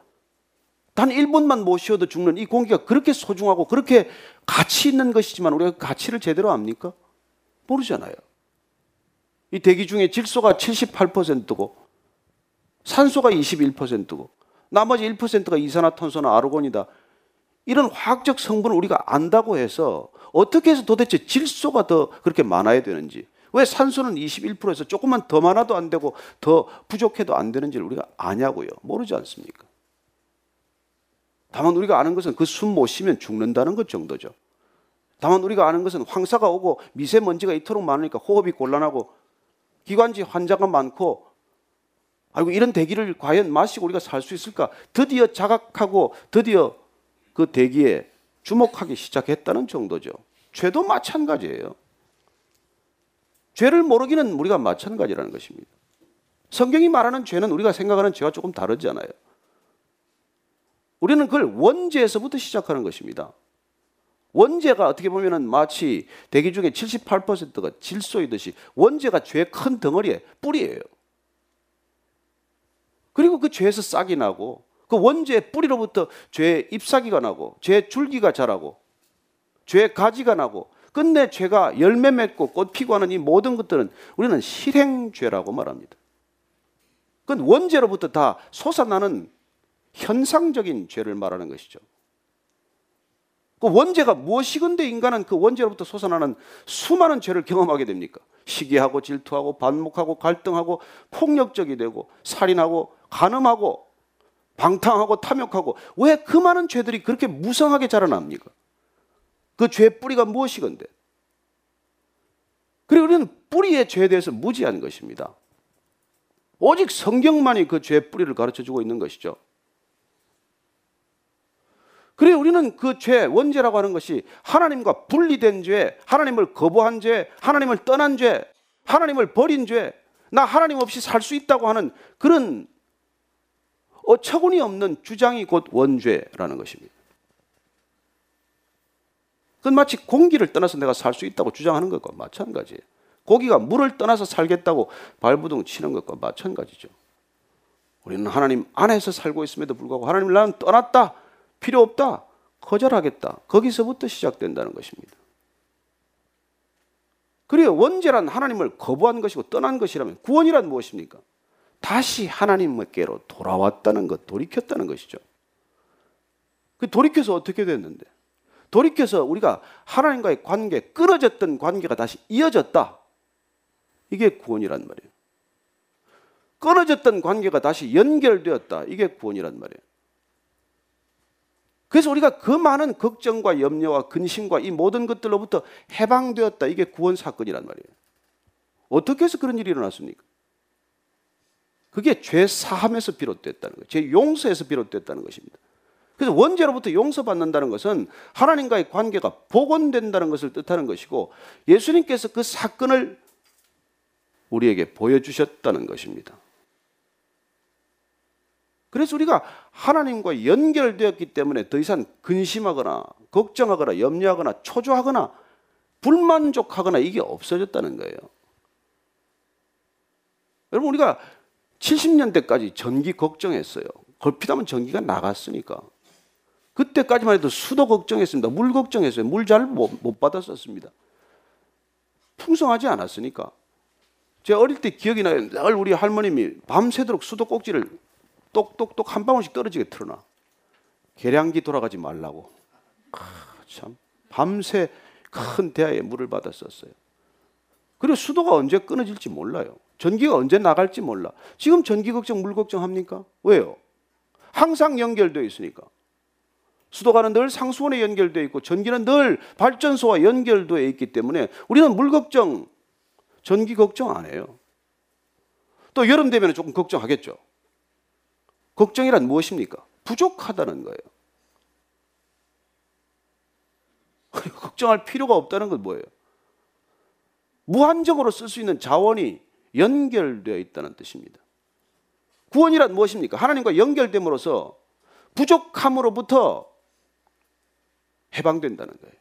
단 1분만 못 쉬어도 죽는 이 공기가 그렇게 소중하고 그렇게 가치 있는 것이지만 우리가 가치를 제대로 압니까? 모르잖아요. 이 대기 중에 질소가 78%고 산소가 21%고 나머지 1%가 이산화탄소나 아르곤이다. 이런 화학적 성분을 우리가 안다고 해서 어떻게 해서 도대체 질소가 더 그렇게 많아야 되는지, 왜 산소는 21%에서 조금만 더 많아도 안 되고 더 부족해도 안 되는지를 우리가 아냐고요. 모르지 않습니까? 다만 우리가 아는 것은 그 숨 못 쉬면 죽는다는 것 정도죠. 다만 우리가 아는 것은 황사가 오고 미세먼지가 이토록 많으니까 호흡이 곤란하고 기관지 환자가 많고, 아이고 이런 대기를 과연 마시고 우리가 살 수 있을까? 드디어 자각하고 드디어 그 대기에 주목하기 시작했다는 정도죠. 죄도 마찬가지예요. 죄를 모르기는 우리가 마찬가지라는 것입니다. 성경이 말하는 죄는 우리가 생각하는 죄와 조금 다르잖아요. 우리는 그걸 원죄에서부터 시작하는 것입니다. 원죄가 어떻게 보면 마치 대기 중에 78%가 질소이듯이 원죄가 죄의 큰 덩어리에 뿌리예요. 그리고 그 죄에서 싹이 나고 그 원죄의 뿌리로부터 죄의 잎사귀가 나고 죄의 줄기가 자라고 죄의 가지가 나고 끝내 죄가 열매 맺고 꽃 피고 하는 이 모든 것들은 우리는 실행죄라고 말합니다. 그건 원죄로부터 다 솟아나는 현상적인 죄를 말하는 것이죠. 그 원죄가 무엇이건데 인간은 그 원죄로부터 솟아나는 수많은 죄를 경험하게 됩니까? 시기하고 질투하고 반목하고 갈등하고 폭력적이 되고 살인하고 간음하고 방탕하고 탐욕하고, 왜 그 많은 죄들이 그렇게 무성하게 자라납니까? 그 죄의 뿌리가 무엇이건데? 그리고 우리는 뿌리의 죄에 대해서 무지한 것입니다. 오직 성경만이 그 죄의 뿌리를 가르쳐주고 있는 것이죠. 그래 우리는 그 죄, 원죄라고 하는 것이 하나님과 분리된 죄, 하나님을 거부한 죄, 하나님을 떠난 죄, 하나님을 버린 죄, 나 하나님 없이 살 수 있다고 하는 그런 어처구니 없는 주장이 곧 원죄라는 것입니다. 그건 마치 공기를 떠나서 내가 살 수 있다고 주장하는 것과 마찬가지예요. 고기가 물을 떠나서 살겠다고 발버둥 치는 것과 마찬가지죠. 우리는 하나님 안에서 살고 있음에도 불구하고 하나님 나는 떠났다, 필요 없다, 거절하겠다, 거기서부터 시작된다는 것입니다. 그리고 원죄란 하나님을 거부한 것이고 떠난 것이라면 구원이란 무엇입니까? 다시 하나님께로 돌아왔다는 것, 돌이켰다는 것이죠. 그 돌이켜서 어떻게 됐는데? 돌이켜서 우리가 하나님과의 관계, 끊어졌던 관계가 다시 이어졌다. 이게 구원이란 말이에요. 끊어졌던 관계가 다시 연결되었다. 이게 구원이란 말이에요. 그래서 우리가 그 많은 걱정과 염려와 근심과 이 모든 것들로부터 해방되었다. 이게 구원 사건이란 말이에요. 어떻게 해서 그런 일이 일어났습니까? 그게 죄 사함에서 비롯됐다는 거예요. 죄 용서에서 비롯됐다는 것입니다. 그래서 원죄로부터 용서받는다는 것은 하나님과의 관계가 복원된다는 것을 뜻하는 것이고, 예수님께서 그 사건을 우리에게 보여주셨다는 것입니다. 그래서 우리가 하나님과 연결되었기 때문에 더 이상 근심하거나 걱정하거나 염려하거나 초조하거나 불만족하거나 이게 없어졌다는 거예요. 여러분 우리가 70년대까지 전기 걱정했어요. 걸핏하면 전기가 나갔으니까. 그때까지만 해도 수도 걱정했습니다. 물 걱정했어요. 물 잘 못 받았었습니다. 풍성하지 않았으니까. 제가 어릴 때 기억이 나요. 늘 우리 할머님이 밤새도록 수도 꼭지를 똑똑똑 한 방울씩 떨어지게 틀어놔. 계량기 돌아가지 말라고. 참 밤새 큰 대야에 물을 받았었어요. 그리고 수도가 언제 끊어질지 몰라요. 전기가 언제 나갈지 몰라. 지금 전기 걱정, 물 걱정 합니까? 왜요? 항상 연결되어 있으니까. 수도가는 늘 상수원에 연결되어 있고 전기는 늘 발전소와 연결되어 있기 때문에 우리는 물 걱정, 전기 걱정 안 해요. 또 여름 되면 조금 걱정하겠죠. 걱정이란 무엇입니까? 부족하다는 거예요. 걱정할 필요가 없다는 건 뭐예요? 무한적으로 쓸 수 있는 자원이 연결되어 있다는 뜻입니다. 구원이란 무엇입니까? 하나님과 연결됨으로써 부족함으로부터 해방된다는 거예요.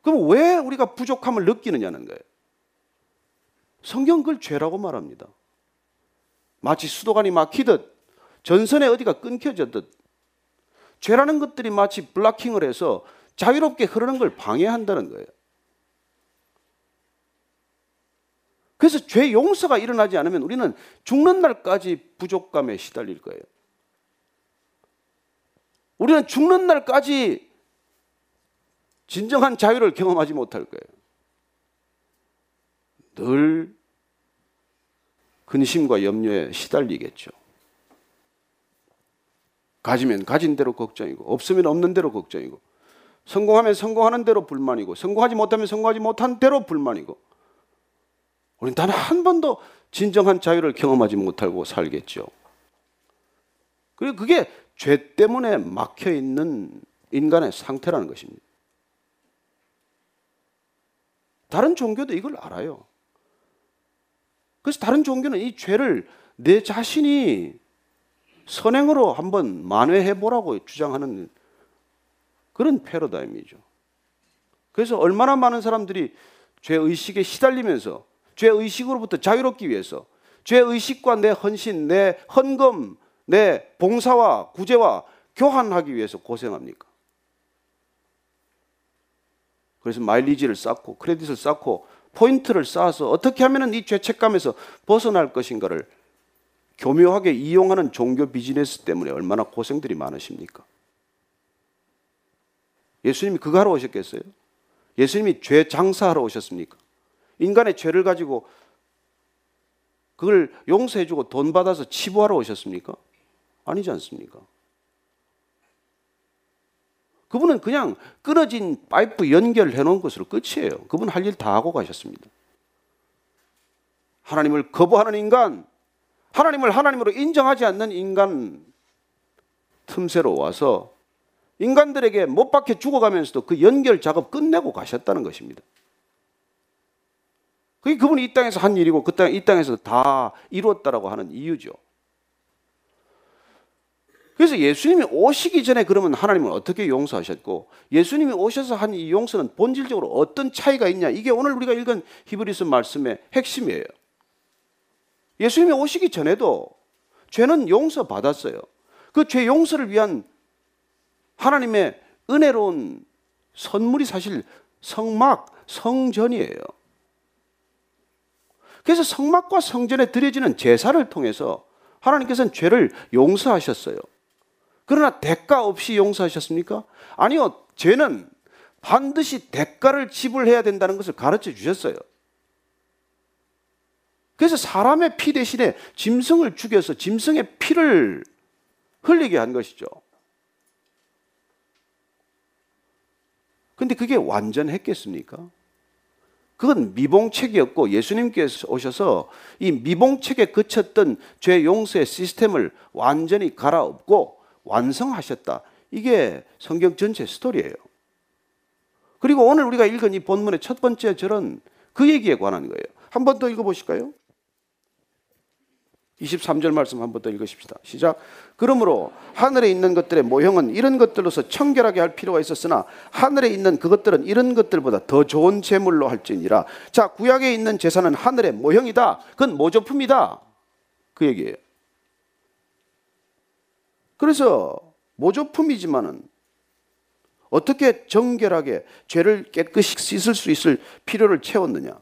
그럼 왜 우리가 부족함을 느끼느냐는 거예요. 성경 그걸 죄라고 말합니다. 마치 수도관이 막히듯 전선에 어디가 끊겨졌듯 죄라는 것들이 마치 블락킹을 해서 자유롭게 흐르는 걸 방해한다는 거예요. 그래서 죄 용서가 일어나지 않으면 우리는 죽는 날까지 부족감에 시달릴 거예요. 우리는 죽는 날까지 진정한 자유를 경험하지 못할 거예요. 늘 근심과 염려에 시달리겠죠. 가지면 가진 대로 걱정이고, 없으면 없는 대로 걱정이고, 성공하면 성공하는 대로 불만이고, 성공하지 못하면 성공하지 못한 대로 불만이고, 우린 단 한 번도 진정한 자유를 경험하지 못하고 살겠죠. 그리고 그게 죄 때문에 막혀있는 인간의 상태라는 것입니다. 다른 종교도 이걸 알아요. 그래서 다른 종교는 이 죄를 내 자신이 선행으로 한번 만회해보라고 주장하는 그런 패러다임이죠. 그래서 얼마나 많은 사람들이 죄의식에 시달리면서 죄의식으로부터 자유롭기 위해서 죄의식과 내 헌신, 내 헌금, 내 봉사와 구제와 교환하기 위해서 고생합니까? 그래서 마일리지를 쌓고 크레딧을 쌓고 포인트를 쌓아서 어떻게 하면 이 죄책감에서 벗어날 것인가를 교묘하게 이용하는 종교 비즈니스 때문에 얼마나 고생들이 많으십니까? 예수님이 그거 하러 오셨겠어요? 예수님이 죄 장사하러 오셨습니까? 인간의 죄를 가지고 그걸 용서해주고 돈 받아서 치부하러 오셨습니까? 아니지 않습니까? 그분은 그냥 끊어진 파이프 연결해 놓은 것으로 끝이에요. 그분 할 일 다 하고 가셨습니다. 하나님을 거부하는 인간, 하나님을 하나님으로 인정하지 않는 인간 틈새로 와서 인간들에게 못 박혀 죽어가면서도 그 연결 작업 끝내고 가셨다는 것입니다. 그게 그분이 이 땅에서 한 일이고 이 땅에서 다 이루었다라고 하는 이유죠. 그래서 예수님이 오시기 전에 그러면 하나님은 어떻게 용서하셨고, 예수님이 오셔서 한 이 용서는 본질적으로 어떤 차이가 있냐, 이게 오늘 우리가 읽은 히브리서 말씀의 핵심이에요. 예수님이 오시기 전에도 죄는 용서받았어요. 그 죄 용서를 위한 하나님의 은혜로운 선물이 사실 성막, 성전이에요. 그래서 성막과 성전에 드려지는 제사를 통해서 하나님께서는 죄를 용서하셨어요. 그러나 대가 없이 용서하셨습니까? 아니요. 죄는 반드시 대가를 지불해야 된다는 것을 가르쳐 주셨어요. 그래서 사람의 피 대신에 짐승을 죽여서 짐승의 피를 흘리게 한 것이죠. 근데 그게 완전했겠습니까? 그건 미봉책이었고, 예수님께서 오셔서 이 미봉책에 그쳤던 죄 용서의 시스템을 완전히 갈아엎고 완성하셨다. 이게 성경 전체 스토리예요. 그리고 오늘 우리가 읽은 이 본문의 첫 번째 절은 그 얘기에 관한 거예요. 한 번 더 읽어보실까요? 23절 말씀 한 번 더 읽으십시다. 시작. 그러므로 하늘에 있는 것들의 모형은 이런 것들로서 청결하게 할 필요가 있었으나 하늘에 있는 그것들은 이런 것들보다 더 좋은 제물로 할지니라. 자, 구약에 있는 제사는 하늘의 모형이다. 그건 모조품이다. 그 얘기예요. 그래서 모조품이지만은 어떻게 정결하게 죄를 깨끗이 씻을 수 있을 필요를 채웠느냐.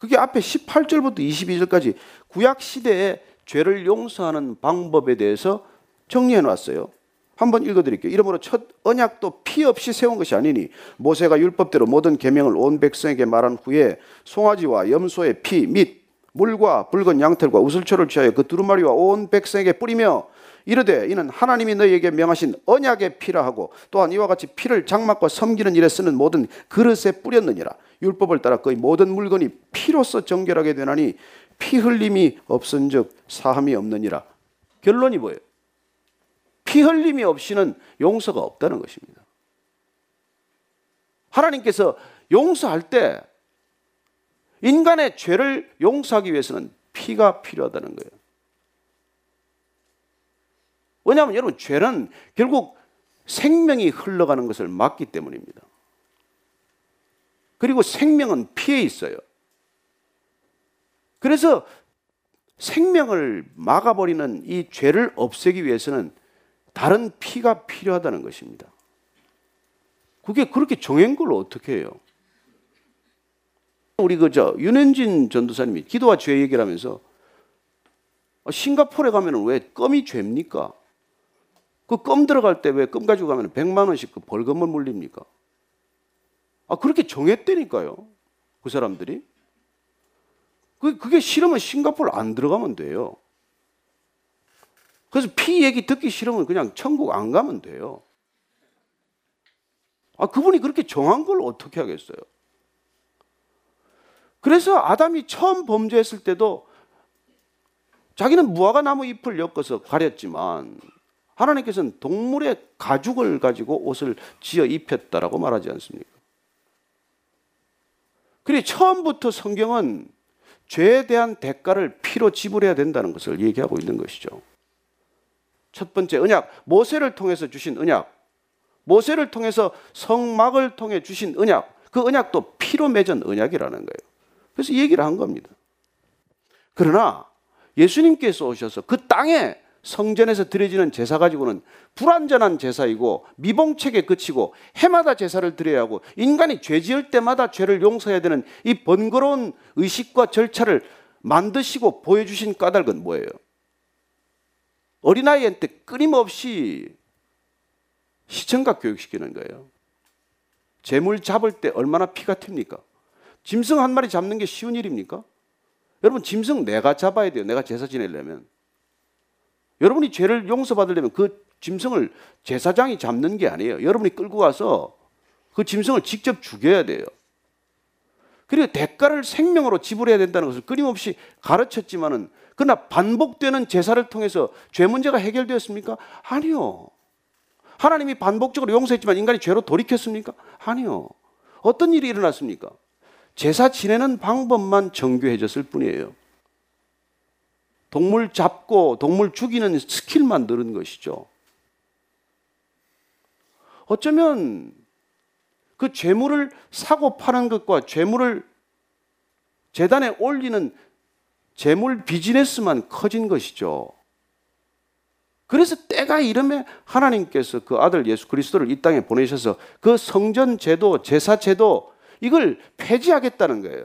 그게 앞에 18절부터 22절까지 구약 시대의 죄를 용서하는 방법에 대해서 정리해 놨어요. 한번 읽어드릴게요. 이러므로 첫 언약도 피 없이 세운 것이 아니니 모세가 율법대로 모든 계명을 온 백성에게 말한 후에 송아지와 염소의 피 및 물과 붉은 양털과 우슬초를 취하여 그 두루마리와 온 백성에게 뿌리며 이르되 이는 하나님이 너희에게 명하신 언약의 피라 하고 또한 이와 같이 피를 장막과 섬기는 일에 쓰는 모든 그릇에 뿌렸느니라. 율법을 따라 거의 모든 물건이 피로써 정결하게 되나니 피 흘림이 없은즉 사함이 없느니라. 결론이 뭐예요? 피 흘림이 없이는 용서가 없다는 것입니다. 하나님께서 용서할 때 인간의 죄를 용서하기 위해서는 피가 필요하다는 거예요. 왜냐하면 여러분, 죄는 결국 생명이 흘러가는 것을 막기 때문입니다. 그리고 생명은 피에 있어요. 그래서 생명을 막아버리는 이 죄를 없애기 위해서는 다른 피가 필요하다는 것입니다. 그게 그렇게 정한 걸 어떻게 해요? 우리 윤현진 전도사님이 기도와 죄 얘기를 하면서 싱가포르에 가면 왜 껌이 죄입니까? 그 껌 들어갈 때 왜 껌 가지고 가면 100만 원씩 그 벌금을 물립니까? 그렇게 정했다니까요. 그 사람들이. 그게 싫으면 싱가포르 안 들어가면 돼요. 그래서 피 얘기 듣기 싫으면 그냥 천국 안 가면 돼요. 아, 그분이 그렇게 정한 걸 어떻게 하겠어요? 그래서 아담이 처음 범죄했을 때도 자기는 무화과나무 잎을 엮어서 가렸지만 하나님께서는 동물의 가죽을 가지고 옷을 지어 입혔다라고 말하지 않습니까? 그래, 처음부터 성경은 죄에 대한 대가를 피로 지불해야 된다는 것을 얘기하고 있는 것이죠. 첫 번째 언약, 모세를 통해서 주신 언약, 모세를 통해서 성막을 통해 주신 언약, 그 언약도 피로 맺은 언약이라는 거예요. 그래서 얘기를 한 겁니다. 그러나 예수님께서 오셔서 그 땅에 성전에서 드려지는 제사 가지고는 불완전한 제사이고 미봉책에 그치고 해마다 제사를 드려야 하고 인간이 죄 지을 때마다 죄를 용서해야 되는 이 번거로운 의식과 절차를 만드시고 보여주신 까닭은 뭐예요? 어린아이한테 끊임없이 시청각 교육시키는 거예요. 재물 잡을 때 얼마나 피가 튑니까? 짐승 한 마리 잡는 게 쉬운 일입니까? 여러분, 짐승 내가 잡아야 돼요. 내가 제사 지내려면. 여러분이 죄를 용서받으려면 그 짐승을 제사장이 잡는 게 아니에요. 여러분이 끌고 가서 그 짐승을 직접 죽여야 돼요. 그리고 대가를 생명으로 지불해야 된다는 것을 끊임없이 가르쳤지만은, 그러나 반복되는 제사를 통해서 죄 문제가 해결되었습니까? 아니요. 하나님이 반복적으로 용서했지만 인간이 죄로 돌이켰습니까? 아니요. 어떤 일이 일어났습니까? 제사 지내는 방법만 정교해졌을 뿐이에요. 동물 잡고 동물 죽이는 스킬만 늘은 것이죠. 어쩌면 그 재물을 사고 파는 것과 재물을 재단에 올리는 재물 비즈니스만 커진 것이죠. 그래서 때가 이름에 하나님께서 그 아들 예수 그리스도를 이 땅에 보내셔서 그 성전 제도, 제사 제도, 이걸 폐지하겠다는 거예요.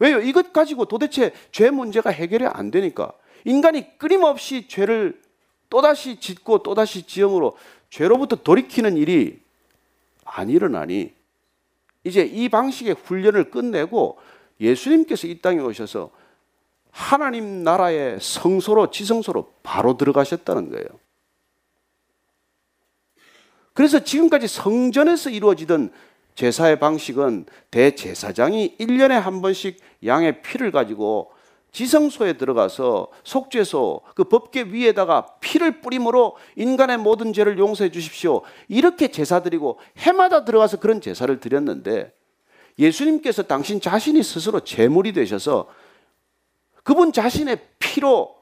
왜요? 이것 가지고 도대체 죄 문제가 해결이 안 되니까. 인간이 끊임없이 죄를 또다시 짓고 또다시 지음으로 죄로부터 돌이키는 일이 안 일어나니, 이제 이 방식의 훈련을 끝내고 예수님께서 이 땅에 오셔서 하나님 나라의 성소로, 지성소로 바로 들어가셨다는 거예요. 그래서 지금까지 성전에서 이루어지던 제사의 방식은 대제사장이 1년에 한 번씩 양의 피를 가지고 지성소에 들어가서 속죄소, 그 법궤 위에다가 피를 뿌림으로 인간의 모든 죄를 용서해 주십시오, 이렇게 제사 드리고 해마다 들어가서 그런 제사를 드렸는데, 예수님께서 당신 자신이 스스로 제물이 되셔서 그분 자신의 피로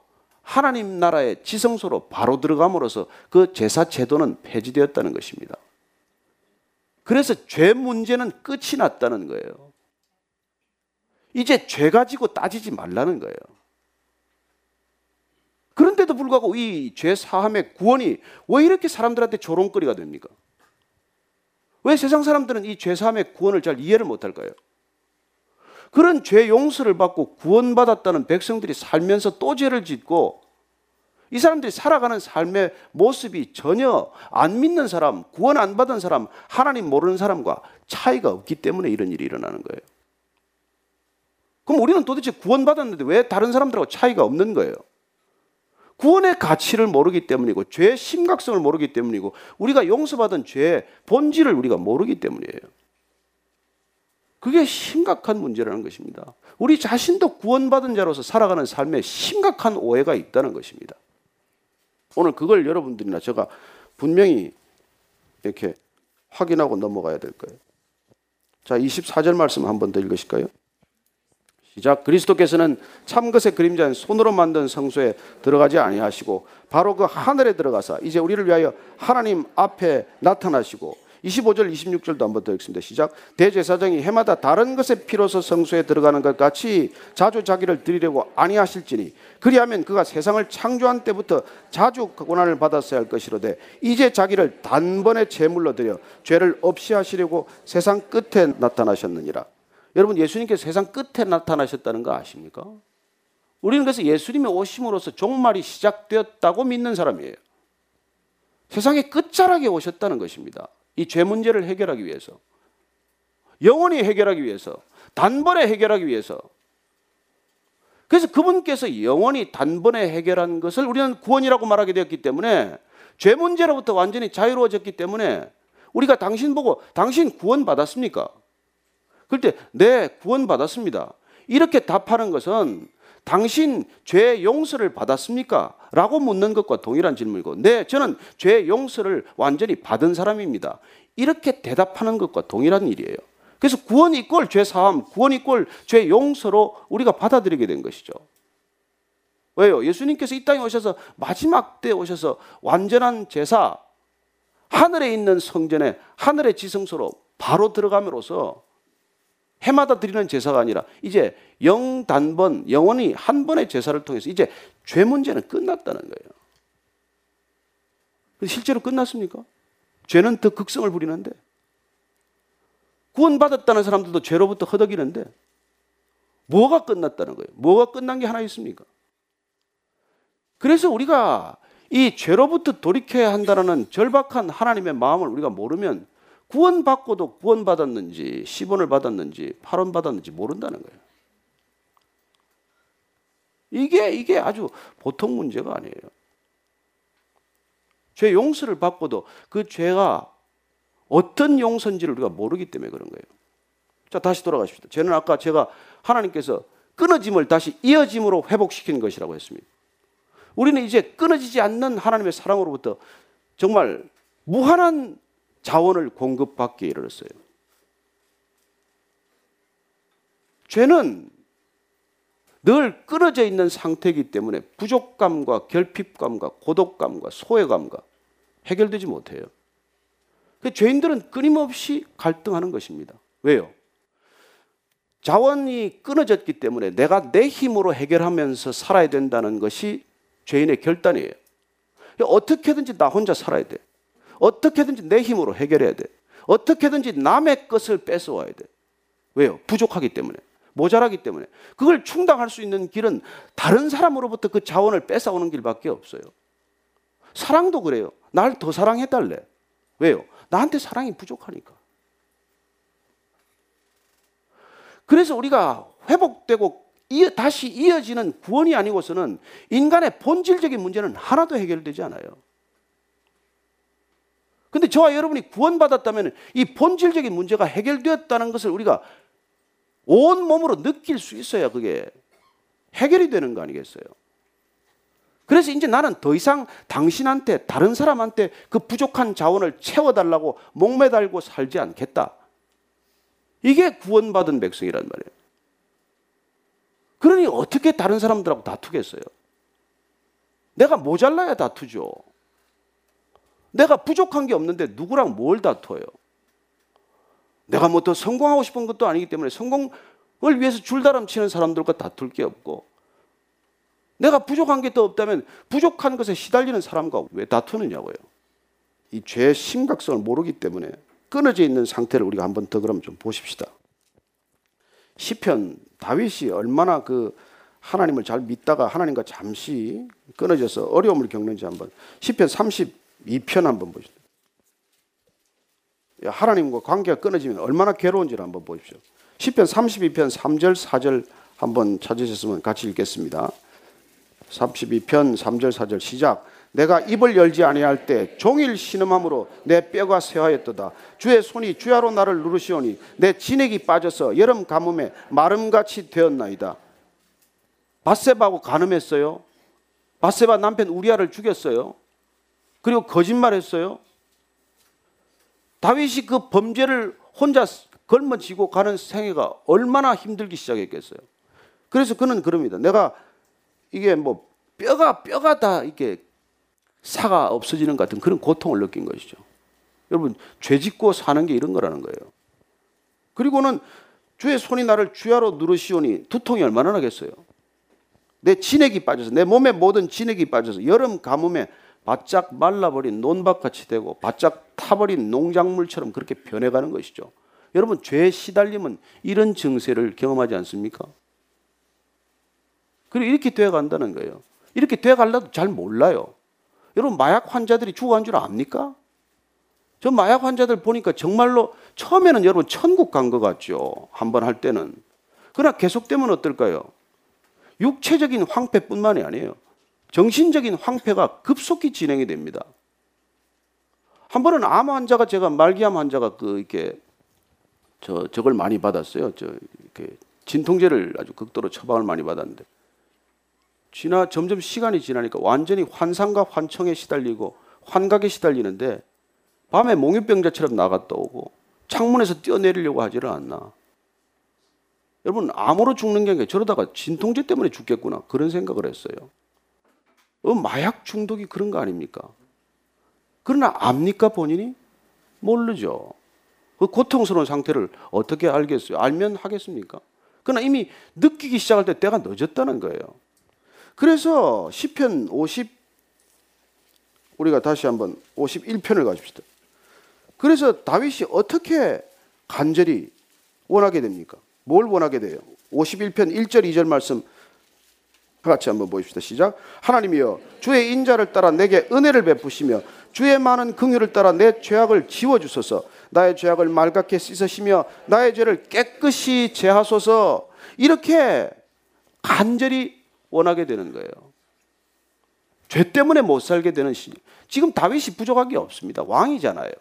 하나님 나라의 지성소로 바로 들어감으로써 그 제사 제도는 폐지되었다는 것입니다. 그래서 죄 문제는 끝이 났다는 거예요. 이제 죄 가지고 따지지 말라는 거예요. 그런데도 불구하고 이 죄 사함의 구원이 왜 이렇게 사람들한테 조롱거리가 됩니까? 왜 세상 사람들은 이 죄 사함의 구원을 잘 이해를 못할까요? 그런 죄 용서를 받고 구원받았다는 백성들이 살면서 또 죄를 짓고, 이 사람들이 살아가는 삶의 모습이 전혀 안 믿는 사람, 구원 안 받은 사람, 하나님 모르는 사람과 차이가 없기 때문에 이런 일이 일어나는 거예요. 그럼 우리는 도대체 구원 받았는데 왜 다른 사람들하고 차이가 없는 거예요? 구원의 가치를 모르기 때문이고, 죄의 심각성을 모르기 때문이고, 우리가 용서받은 죄의 본질을 우리가 모르기 때문이에요. 그게 심각한 문제라는 것입니다. 우리 자신도 구원받은 자로서 살아가는 삶에 심각한 오해가 있다는 것입니다. 오늘 그걸 여러분들이나 제가 분명히 이렇게 확인하고 넘어가야 될 거예요. 자, 24절 말씀 한번 더 읽으실까요? 시작. 그리스도께서는 참 것의 그림자인 손으로 만든 성소에 들어가지 아니하시고 바로 그 하늘에 들어가사 이제 우리를 위하여 하나님 앞에 나타나시고, 25절 26절도 한번 더 읽습니다. 시작. 대제사장이 해마다 다른 것의 피로서 성소에 들어가는 것 같이 자주 자기를 드리려고 아니하실지니, 그리하면 그가 세상을 창조한 때부터 자주 고난을 받았어야 할 것이로되 이제 자기를 단번에 제물로 드려 죄를 없이 하시려고 세상 끝에 나타나셨느니라. 여러분, 예수님께서 세상 끝에 나타나셨다는 거 아십니까? 우리는 그래서 예수님의 오심으로써 종말이 시작되었다고 믿는 사람이에요. 세상의 끝자락에 오셨다는 것입니다. 이 죄 문제를 해결하기 위해서, 영원히 해결하기 위해서, 단번에 해결하기 위해서. 그래서 그분께서 영원히 단번에 해결한 것을 우리는 구원이라고 말하게 되었기 때문에, 죄 문제로부터 완전히 자유로워졌기 때문에, 우리가 당신 보고 당신 구원 받았습니까? 그럴 때 네, 구원 받았습니다. 이렇게 답하는 것은 당신 죄 용서를 받았습니까? 라고 묻는 것과 동일한 질문이고, 네, 저는 죄 용서를 완전히 받은 사람입니다. 이렇게 대답하는 것과 동일한 일이에요. 그래서 구원 이꼴 죄 사함, 구원 이꼴 죄 용서로 우리가 받아들이게 된 것이죠. 왜요? 예수님께서 이 땅에 오셔서 마지막 때 오셔서 완전한 제사, 하늘에 있는 성전에 하늘의 지성소로 바로 들어감으로써 해마다 드리는 제사가 아니라 이제 영단번, 영원히 한 번의 제사를 통해서 이제 죄 문제는 끝났다는 거예요. 실제로 끝났습니까? 죄는 더 극성을 부리는데, 구원받았다는 사람들도 죄로부터 허덕이는데 뭐가 끝났다는 거예요? 뭐가 끝난 게 하나 있습니까? 그래서 우리가 이 죄로부터 돌이켜야 한다는 절박한 하나님의 마음을 우리가 모르면 구원받고도 구원받았는지 10원을 받았는지 8원 받았는지 모른다는 거예요. 이게 아주 보통 문제가 아니에요. 죄 용서를 받고도 그 죄가 어떤 용서인지를 우리가 모르기 때문에 그런 거예요. 자, 다시 돌아가십시다. 죄는 아까 제가 하나님께서 끊어짐을 다시 이어짐으로 회복시킨 것이라고 했습니다. 우리는 이제 끊어지지 않는 하나님의 사랑으로부터 정말 무한한 자원을 공급받기에 이르렀어요. 죄는 늘 끊어져 있는 상태이기 때문에 부족감과 결핍감과 고독감과 소외감과 해결되지 못해요. 그 죄인들은 끊임없이 갈등하는 것입니다. 왜요? 자원이 끊어졌기 때문에 내가 내 힘으로 해결하면서 살아야 된다는 것이 죄인의 결단이에요. 어떻게든지 나 혼자 살아야 돼. 어떻게든지 내 힘으로 해결해야 돼. 어떻게든지 남의 것을 뺏어와야 돼. 왜요? 부족하기 때문에, 모자라기 때문에. 그걸 충당할 수 있는 길은 다른 사람으로부터 그 자원을 뺏어오는 길밖에 없어요. 사랑도 그래요. 날 더 사랑해달래. 왜요? 나한테 사랑이 부족하니까. 그래서 우리가 회복되고 다시 이어지는 구원이 아니고서는 인간의 본질적인 문제는 하나도 해결되지 않아요. 근데 저와 여러분이 구원받았다면 이 본질적인 문제가 해결되었다는 것을 우리가 온 몸으로 느낄 수 있어야 그게 해결이 되는 거 아니겠어요? 그래서 이제 나는 더 이상 당신한테, 다른 사람한테 그 부족한 자원을 채워달라고 목매달고 살지 않겠다. 이게 구원받은 백성이란 말이에요. 그러니 어떻게 다른 사람들하고 다투겠어요? 내가 모자라야 다투죠. 내가 부족한 게 없는데 누구랑 뭘 다투어요? 내가 뭐 더 성공하고 싶은 것도 아니기 때문에 성공을 위해서 줄다람 치는 사람들과 다툴 게 없고, 내가 부족한 게 더 없다면 부족한 것에 시달리는 사람과 왜 다투느냐고요. 이 죄의 심각성을 모르기 때문에 끊어져 있는 상태를 우리가 한 번 더 그럼 좀 보십시다. 시편 다윗이 얼마나 그 하나님을 잘 믿다가 하나님과 잠시 끊어져서 어려움을 겪는지 한번, 시편 32편 한번 보십시오. 하나님과 관계가 끊어지면 얼마나 괴로운지를 한번 보십시오. 시편 32편 3절 4절 한번 찾으셨으면 같이 읽겠습니다. 32편 3절 4절 시작. 내가 입을 열지 아니할 때 종일 신음함으로 내 뼈가 쇠하였도다. 주의 손이 주야로 나를 누르시오니 내 진액이 빠져서 여름 가뭄에 마름같이 되었나이다. 밧세바하고 간음했어요. 밧세바 남편 우리아를 죽였어요. 그리고 거짓말했어요. 다윗이 그 범죄를 혼자 걸머지고 가는 생애가 얼마나 힘들기 시작했겠어요. 그래서 그는 그럽니다. 내가 이게 뭐 뼈가 다 이렇게 사가 없어지는 것 같은 그런 고통을 느낀 것이죠. 여러분, 죄 짓고 사는 게 이런 거라는 거예요. 그리고는 주의 손이 나를 주야로 누르시오니 두통이 얼마나 나겠어요. 내 진액이 빠져서, 내 몸의 모든 진액이 빠져서 여름 가뭄에 바짝 말라버린 논밭같이 되고 바짝 타버린 농작물처럼 그렇게 변해가는 것이죠. 여러분, 죄에 시달림은 이런 증세를 경험하지 않습니까? 그리고 이렇게 되어간다는 거예요. 이렇게 되어가려도 잘 몰라요. 여러분, 마약 환자들이 죽어간 줄 압니까? 저 마약 환자들 보니까 정말로 처음에는 여러분 천국 간 것 같죠. 한 번 할 때는. 그러나 계속되면 어떨까요? 육체적인 황폐뿐만이 아니에요. 정신적인 황폐가 급속히 진행이 됩니다. 한 번은 암 환자가, 제가 말기암 환자가 저걸 많이 받았어요. 이렇게 진통제를 아주 극도로 처방을 많이 받았는데, 점점 시간이 지나니까 완전히 환상과 환청에 시달리고 환각에 시달리는데, 밤에 몽유병자처럼 나갔다 오고 창문에서 뛰어내리려고 하지를 않나. 여러분, 암으로 죽는 게 아니라 저러다가 진통제 때문에 죽겠구나, 그런 생각을 했어요. 마약 중독이 그런 거 아닙니까? 그러나 압니까 본인이? 모르죠. 그 고통스러운 상태를 어떻게 알겠어요? 알면 하겠습니까? 그러나 이미 느끼기 시작할 때 때가 늦었다는 거예요. 그래서 시편 50, 우리가 다시 한번 51편을 가십시다. 그래서 다윗이 어떻게 간절히 원하게 됩니까? 뭘 원하게 돼요? 51편 1절 2절 말씀 같이 한번 보십시다. 시작. 하나님이여, 주의 인자를 따라 내게 은혜를 베푸시며 주의 많은 긍휼을 따라 내 죄악을 지워주소서. 나의 죄악을 말갛게 씻으시며 나의 죄를 깨끗이 제하소서. 이렇게 간절히 원하게 되는 거예요. 죄 때문에 못 살게 되는 시. 지금 다윗이 부족한 게 없습니다. 왕이잖아요.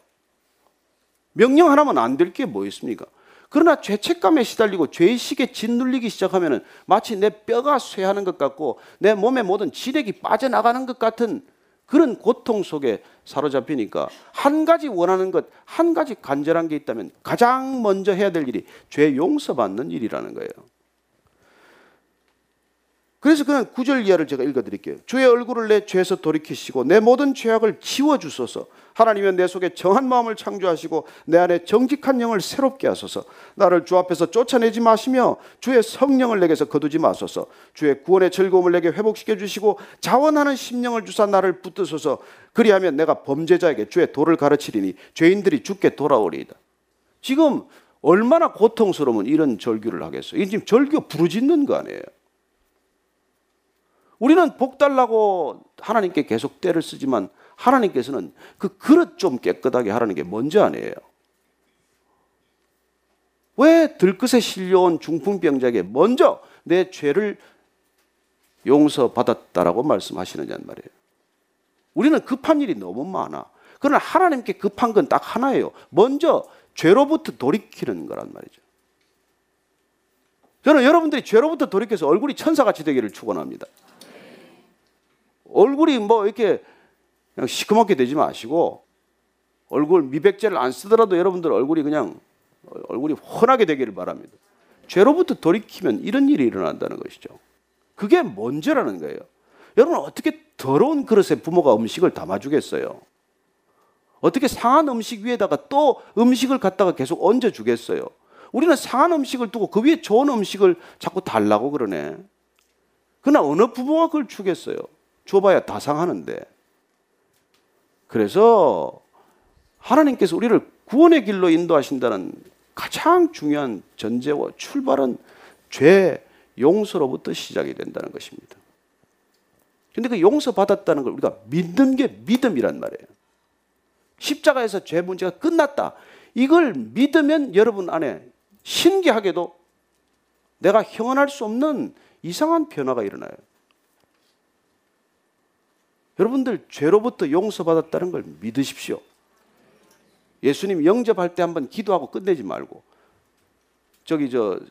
명령 하나면 안 될 게 뭐 있습니까? 그러나 죄책감에 시달리고 죄의식에 짓눌리기 시작하면 마치 내 뼈가 쇠하는 것 같고 내 몸의 모든 지력이 빠져나가는 것 같은 그런 고통 속에 사로잡히니까, 한 가지 원하는 것, 한 가지 간절한 게 있다면 가장 먼저 해야 될 일이 죄 용서받는 일이라는 거예요. 그래서 그는 9절 이하를 제가 읽어드릴게요. 주의 얼굴을 내 죄에서 돌이키시고 내 모든 죄악을 지워주소서. 하나님이여, 내 속에 정한 마음을 창조하시고 내 안에 정직한 영을 새롭게 하소서. 나를 주 앞에서 쫓아내지 마시며 주의 성령을 내게서 거두지 마소서. 주의 구원의 즐거움을 내게 회복시켜 주시고 자원하는 심령을 주사 나를 붙드소서. 그리하면 내가 범죄자에게 주의 도를 가르치리니 죄인들이 주께 돌아오리이다. 지금 얼마나 고통스러우면 이런 절규를 하겠어요. 이게 지금 절규 부르짖는 거 아니에요. 우리는 복 달라고 하나님께 계속 때를 쓰지만 하나님께서는 그 그릇 좀 깨끗하게 하라는 게 뭔지 아니에요. 왜 들끝에 실려온 중풍병자에게 먼저 내 죄를 용서받았다라고 말씀하시느냐는 말이에요. 우리는 급한 일이 너무 많아. 그러나 하나님께 급한 건 딱 하나예요. 먼저 죄로부터 돌이키는 거란 말이죠. 저는 여러분들이 죄로부터 돌이켜서 얼굴이 천사같이 되기를 축원합니다. 얼굴이 이렇게 그냥 시커멓게 되지 마시고, 얼굴 미백제를 안 쓰더라도 여러분들 얼굴이 훤하게 되기를 바랍니다. 죄로부터 돌이키면 이런 일이 일어난다는 것이죠. 그게 먼저라는 거예요. 여러분, 어떻게 더러운 그릇에 부모가 음식을 담아주겠어요? 어떻게 상한 음식 위에다가 또 음식을 갖다가 계속 얹어주겠어요? 우리는 상한 음식을 두고 그 위에 좋은 음식을 자꾸 달라고 그러네. 그러나 어느 부모가 그걸 주겠어요? 줘봐야 다 상하는데. 그래서 하나님께서 우리를 구원의 길로 인도하신다는 가장 중요한 전제와 출발은 죄 용서로부터 시작이 된다는 것입니다. 그런데 그 용서받았다는 걸 우리가 믿는 게 믿음이란 말이에요. 십자가에서 죄 문제가 끝났다. 이걸 믿으면 여러분 안에 신기하게도 내가 형언할 수 없는 이상한 변화가 일어나요. 여러분들, 죄로부터 용서받았다는 걸 믿으십시오. 예수님 영접할 때 한번 기도하고 끝내지 말고,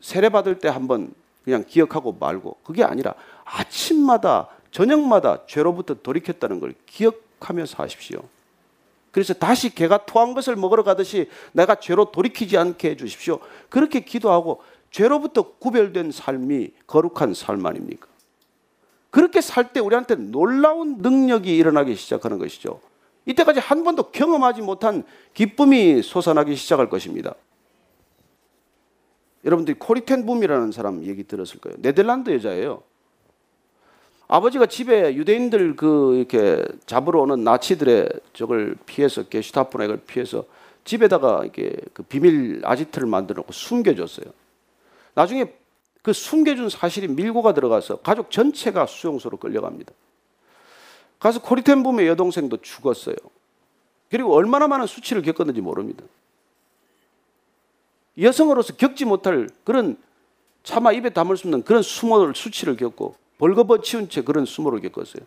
세례받을 때 한번 그냥 기억하고 말고, 그게 아니라 아침마다 저녁마다 죄로부터 돌이켰다는 걸 기억하면서 하십시오. 그래서 다시 개가 토한 것을 먹으러 가듯이 내가 죄로 돌이키지 않게 해 주십시오. 그렇게 기도하고, 죄로부터 구별된 삶이 거룩한 삶 아닙니까? 그렇게 살 때 우리한테 놀라운 능력이 일어나기 시작하는 것이죠. 이때까지 한 번도 경험하지 못한 기쁨이 솟아나기 시작할 것입니다. 여러분들이 코리텐 붐이라는 사람 얘기 들었을 거예요. 네덜란드 여자예요. 아버지가 집에 유대인들 잡으러 오는 나치들의 저걸 피해서, 게슈타포나 이걸 피해서 집에다가 그 비밀 아지트를 만들어 놓고 숨겨줬어요. 나중에 그 숨겨준 사실이 밀고가 들어가서 가족 전체가 수용소로 끌려갑니다. 가서 코리텐 붐의 여동생도 죽었어요. 그리고 얼마나 많은 수치를 겪었는지 모릅니다. 여성으로서 겪지 못할 그런 차마 입에 담을 수 없는 그런 수치를 겪고 벌거벗치운 채 그런 수모를 겪었어요.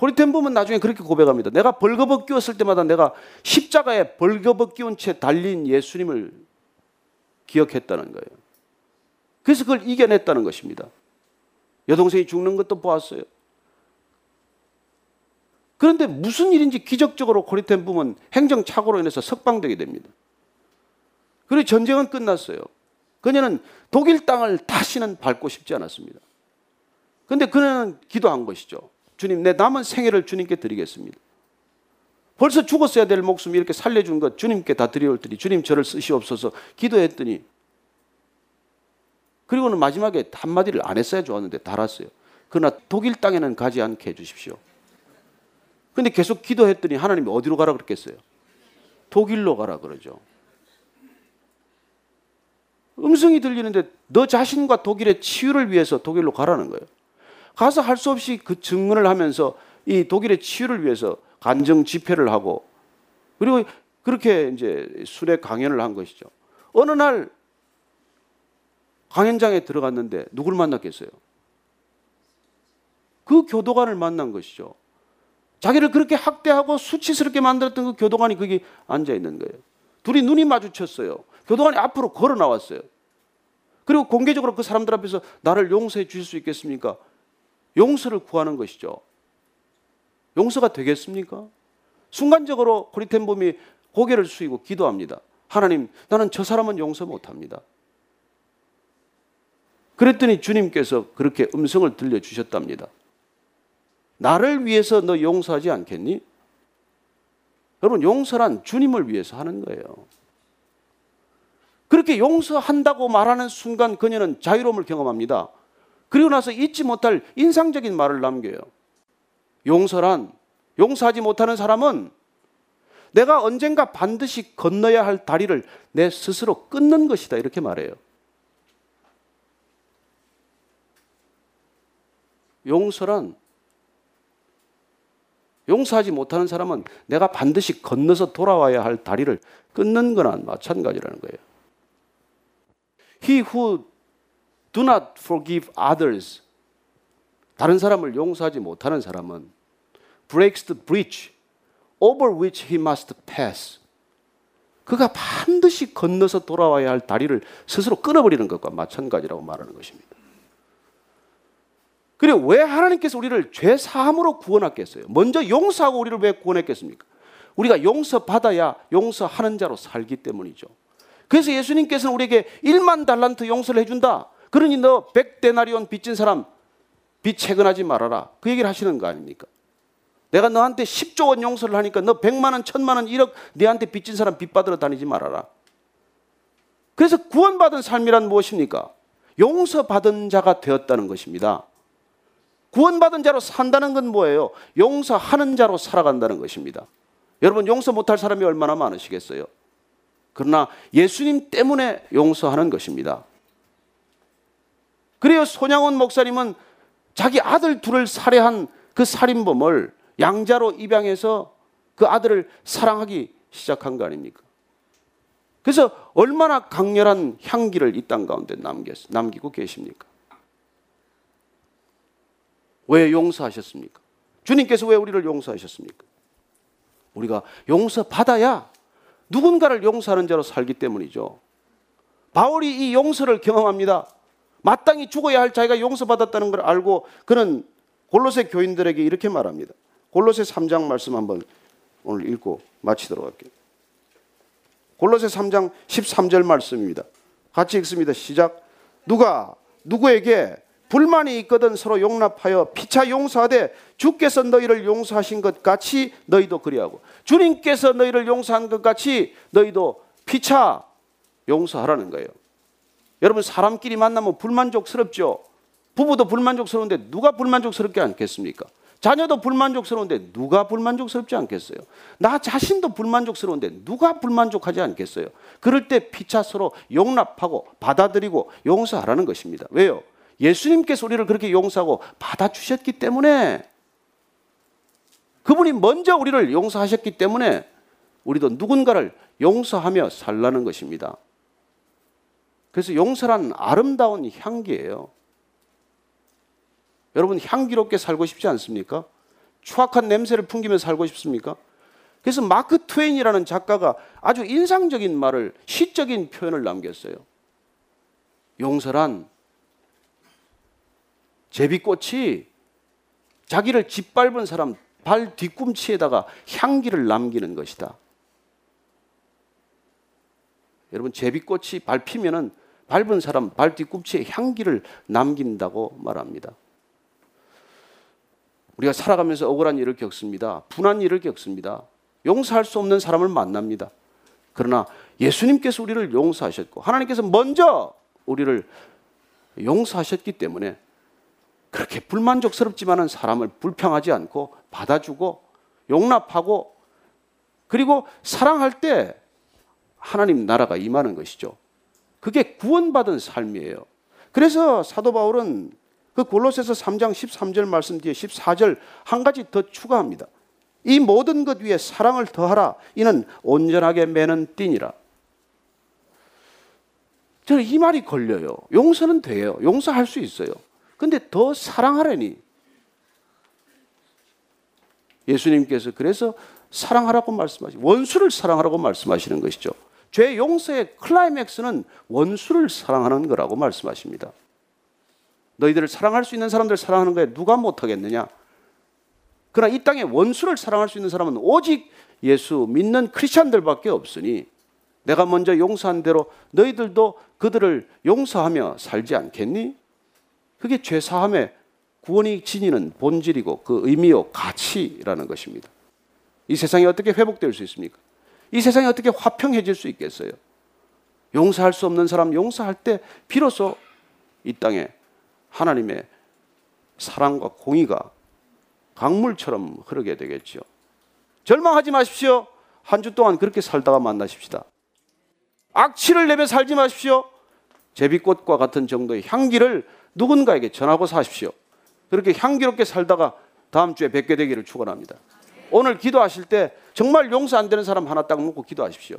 호리텐범은 나중에 그렇게 고백합니다. 내가 벌거벗 끼웠을 때마다 내가 십자가에 벌거벗 끼운 채 달린 예수님을 기억했다는 거예요. 그래서 그걸 이겨냈다는 것입니다. 여동생이 죽는 것도 보았어요. 그런데 무슨 일인지 기적적으로 호리텐범은 행정착오로 인해서 석방되게 됩니다. 그리고 전쟁은 끝났어요. 그녀는 독일 땅을 다시는 밟고 싶지 않았습니다. 그런데 그녀는 기도한 것이죠. 주님, 내 남은 생애를 주님께 드리겠습니다. 벌써 죽었어야 될 목숨 이렇게 살려준 것 주님께 다 드려올 테니 주님 저를 쓰시옵소서 기도했더니, 그리고는 마지막에 한마디를 안 했어야 좋았는데 달았어요. 그러나 독일 땅에는 가지 않게 해주십시오. 그런데 계속 기도했더니 하나님이 어디로 가라 그랬겠어요? 독일로 가라 그러죠. 음성이 들리는데 너 자신과 독일의 치유를 위해서 독일로 가라는 거예요. 가서 할 수 없이 그 증언을 하면서 이 독일의 치유를 위해서 간증 집회를 하고, 그리고 그렇게 이제 순회 강연을 한 것이죠. 어느 날 강연장에 들어갔는데 누굴 만났겠어요? 그 교도관을 만난 것이죠. 자기를 그렇게 학대하고 수치스럽게 만들었던 그 교도관이 거기 앉아 있는 거예요. 둘이 눈이 마주쳤어요. 교도관이 앞으로 걸어 나왔어요. 그리고 공개적으로 그 사람들 앞에서 나를 용서해 주실 수 있겠습니까? 용서를 구하는 것이죠. 용서가 되겠습니까? 순간적으로 고리텐범이 고개를 숙이고 기도합니다. 하나님, 나는 저 사람은 용서 못합니다. 그랬더니 주님께서 그렇게 음성을 들려주셨답니다. 나를 위해서 너 용서하지 않겠니? 여러분, 용서란 주님을 위해서 하는 거예요. 그렇게 용서한다고 말하는 순간 그녀는 자유로움을 경험합니다. 그리고 나서 잊지 못할 인상적인 말을 남겨요. 용서란, 용서하지 못하는 사람은 내가 언젠가 반드시 건너야 할 다리를 내 스스로 끊는 것이다, 이렇게 말해요. 용서란, 용서하지 못하는 사람은 내가 반드시 건너서 돌아와야 할 다리를 끊는 거나 마찬가지라는 거예요. He who do not forgive others, 다른 사람을 용서하지 못하는 사람은 breaks the bridge over which he must pass, 그가 반드시 건너서 돌아와야 할 다리를 스스로 끊어버리는 것과 마찬가지라고 말하는 것입니다. 그리고 왜 하나님께서 우리를 죄 사함으로 구원하겠어요? 먼저 용서하고 우리를 왜 구원했겠습니까? 우리가 용서받아야 용서하는 자로 살기 때문이죠. 그래서 예수님께서는 우리에게 1만 달란트 용서를 해준다. 그러니 너 100데나리온 빚진 사람 빚 채근하지 말아라, 그 얘기를 하시는 거 아닙니까? 내가 너한테 10조 원 용서를 하니까 너 100만 원, 1000만 원, 1억 너한테 빚진 사람 빚 받으러 다니지 말아라. 그래서 구원받은 삶이란 무엇입니까? 용서받은 자가 되었다는 것입니다. 구원받은 자로 산다는 건 뭐예요? 용서하는 자로 살아간다는 것입니다. 여러분, 용서 못할 사람이 얼마나 많으시겠어요? 그러나 예수님 때문에 용서하는 것입니다. 그래요, 손양원 목사님은 자기 아들 둘을 살해한 그 살인범을 양자로 입양해서 그 아들을 사랑하기 시작한 거 아닙니까? 그래서 얼마나 강렬한 향기를 이 땅 가운데 남기고 계십니까? 왜 용서하셨습니까? 주님께서 왜 우리를 용서하셨습니까? 우리가 용서받아야 누군가를 용서하는 자로 살기 때문이죠. 바울이 이 용서를 경험합니다. 마땅히 죽어야 할 자기가 용서받았다는 걸 알고 그는 골로새 교인들에게 이렇게 말합니다. 골로새 3장 말씀 한번 오늘 읽고 마치도록 할게요. 골로새 3장 13절 말씀입니다. 같이 읽습니다. 시작. 누가 누구에게 불만이 있거든 서로 용납하여 피차 용서하되 주께서 너희를 용서하신 것 같이 너희도 그리하고. 주님께서 너희를 용서한 것 같이 너희도 피차 용서하라는 거예요. 여러분, 사람끼리 만나면 불만족스럽죠. 부부도 불만족스러운데 누가 불만족스럽지 않겠습니까? 자녀도 불만족스러운데 누가 불만족스럽지 않겠어요? 나 자신도 불만족스러운데 누가 불만족하지 않겠어요? 그럴 때 피차 서로 용납하고 받아들이고 용서하라는 것입니다. 왜요? 예수님께서 우리를 그렇게 용서하고 받아주셨기 때문에, 그분이 먼저 우리를 용서하셨기 때문에 우리도 누군가를 용서하며 살라는 것입니다. 그래서 용서란 아름다운 향기예요. 여러분 향기롭게 살고 싶지 않습니까? 추악한 냄새를 풍기며 살고 싶습니까? 그래서 마크 트웨인이라는 작가가 아주 인상적인 말을, 시적인 표현을 남겼어요. 용서란 제비꽃이 자기를 짓밟은 사람 발 뒤꿈치에다가 향기를 남기는 것이다. 여러분 제비꽃이 밟히면은 밟은 사람 발 뒤꿈치에 향기를 남긴다고 말합니다. 우리가 살아가면서 억울한 일을 겪습니다. 분한 일을 겪습니다. 용서할 수 없는 사람을 만납니다. 그러나 예수님께서 우리를 용서하셨고 하나님께서 먼저 우리를 용서하셨기 때문에 그렇게 불만족스럽지만은 사람을 불평하지 않고 받아주고 용납하고 그리고 사랑할 때 하나님 나라가 임하는 것이죠. 그게 구원받은 삶이에요. 그래서 사도 바울은 그 골로새서 3장 13절 말씀 뒤에 14절 한 가지 더 추가합니다. 이 모든 것 위에 사랑을 더하라. 이는 온전하게 매는 띠니라. 저는 이 말이 걸려요. 용서는 돼요. 용서할 수 있어요. 근데 더 사랑하라니. 예수님께서 그래서 사랑하라고 말씀하시고 원수를 사랑하라고 말씀하시는 것이죠. 죄 용서의 클라이맥스는 원수를 사랑하는 거라고 말씀하십니다. 너희들을 사랑할 수 있는 사람들 사랑하는 거에 누가 못하겠느냐. 그러나 이 땅에 원수를 사랑할 수 있는 사람은 오직 예수 믿는 크리스찬들밖에 없으니 내가 먼저 용서한 대로 너희들도 그들을 용서하며 살지 않겠니? 그게 죄사함의 구원이 지니는 본질이고 그 의미요 가치라는 것입니다. 이 세상이 어떻게 회복될 수 있습니까? 이 세상이 어떻게 화평해질 수 있겠어요? 용서할 수 없는 사람 용서할 때 비로소 이 땅에 하나님의 사랑과 공의가 강물처럼 흐르게 되겠죠. 절망하지 마십시오. 한 주 동안 그렇게 살다가 만나십시다. 악취를 내며 살지 마십시오. 제비꽃과 같은 정도의 향기를 누군가에게 전하고 사십시오. 그렇게 향기롭게 살다가 다음 주에 뵙게 되기를 축원합니다. 오늘 기도하실 때 정말 용서 안 되는 사람 하나 딱 놓고 기도하십시오.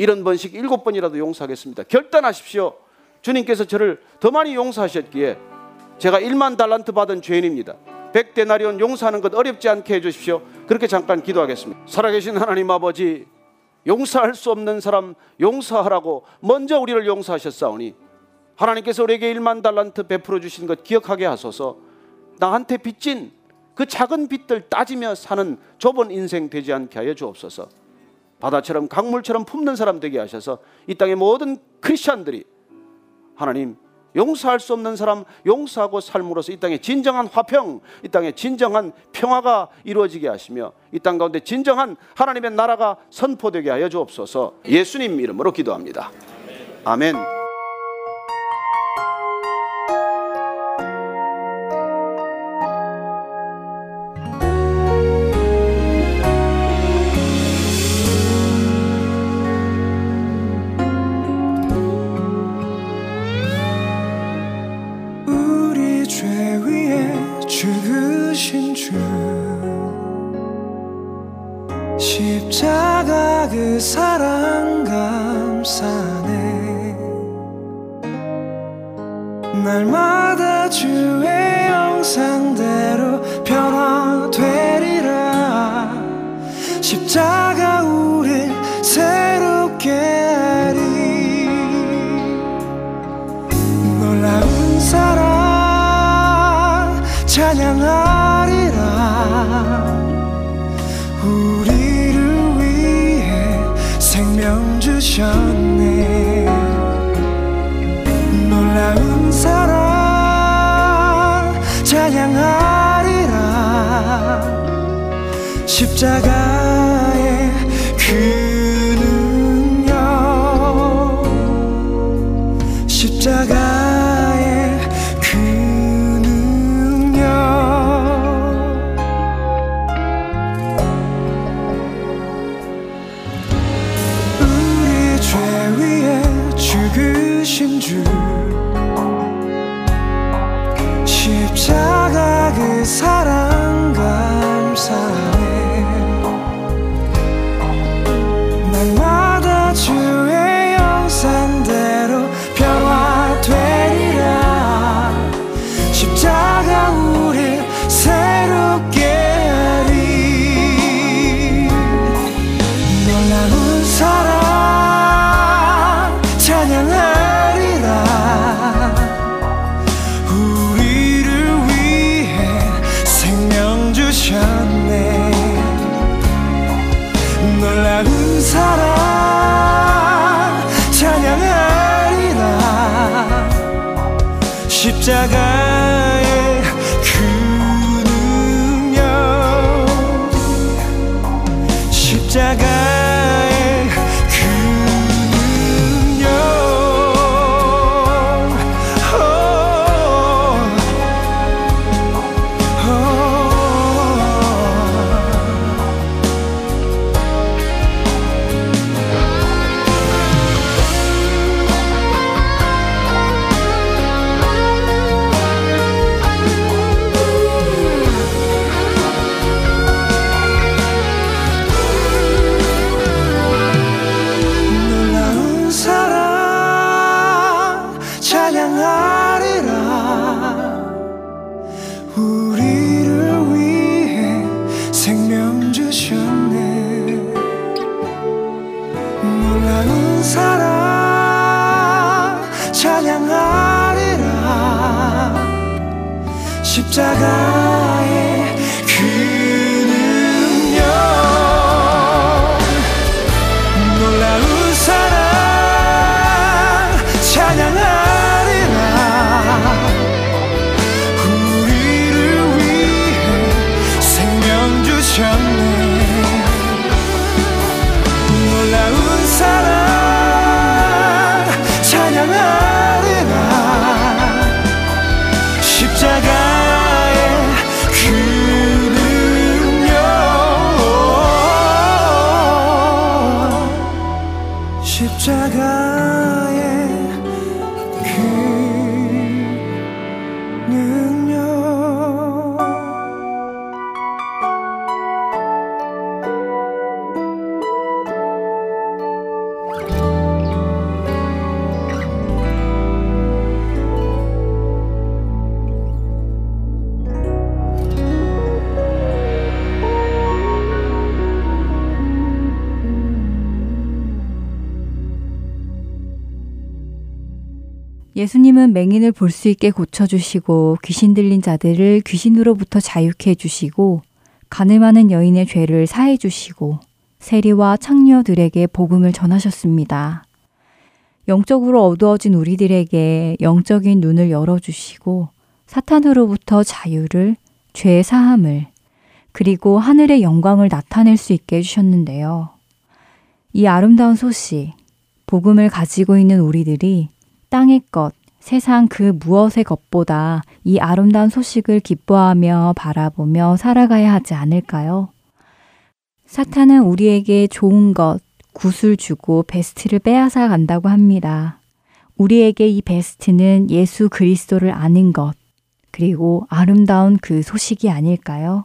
70번씩 7번이라도 용서하겠습니다. 결단하십시오. 주님께서 저를 더 많이 용서하셨기에 제가 1만 달란트 받은 죄인입니다. 100데나리온 용서하는 것 어렵지 않게 해주십시오. 그렇게 잠깐 기도하겠습니다. 살아계신 하나님 아버지, 용서할 수 없는 사람 용서하라고 먼저 우리를 용서하셨사오니 하나님께서 우리에게 1만 달란트 베풀어 주신 것 기억하게 하소서. 나한테 빚진 그 작은 빚들 따지며 사는 좁은 인생 되지 않게 하여 주옵소서. 바다처럼 강물처럼 품는 사람 되게 하셔서 이 땅의 모든 크리스찬들이 하나님 용서할 수 없는 사람 용서하고 삶으로써 이 땅에 진정한 화평, 이 땅에 진정한 평화가 이루어지게 하시며 이 땅 가운데 진정한 하나님의 나라가 선포되게 하여 주옵소서. 예수님 이름으로 기도합니다. 아멘. 십자가 그 사랑 감사네. 날마다 주의 형상대로 변화되리라. 십자가 우릴 새롭게 하리. 놀라운 사랑 찬양하리라. 우리를 위해 생명 주셨네. 놀라운 사랑 찬양하리라. 십자가의 그 능력, 십자가의 그 능력. 십자가 그 사랑 감사해. 찬양하리라. 우리를 위해 생명 주셨네. 놀라운 사랑 찬양하리라. 십자가의 그 능력, 십자가의 그 능력. 놀라운 사랑 찬양하리라. 우리를 위해 생명 주셨네. 놀라운 사랑 찬양하리라. 십자가의 그 능력. 놀라운 사랑 찬양하리라. 우리를 위해 생명 주셨네. 놀라운 사랑 찬양하리라. 십자가의 그 능력, 십자가의 그 능력. 예수님은 맹인을 볼 수 있게 고쳐주시고, 귀신 들린 자들을 귀신으로부터 자유케 해주시고, 가늠하는 여인의 죄를 사해주시고, 세리와 창녀들에게 복음을 전하셨습니다. 영적으로 어두워진 우리들에게 영적인 눈을 열어주시고, 사탄으로부터 자유를, 죄 사함을, 그리고 하늘의 영광을 나타낼 수 있게 해주셨는데요. 이 아름다운 소식, 복음을 가지고 있는 우리들이 땅의 것, 세상 그 무엇의 것보다 이 아름다운 소식을 기뻐하며 바라보며 살아가야 하지 않을까요? 사탄은 우리에게 좋은 것, 굿을 주고 베스트를 빼앗아 간다고 합니다. 우리에게 이 베스트는 예수 그리스도를 아는 것, 그리고 아름다운 그 소식이 아닐까요?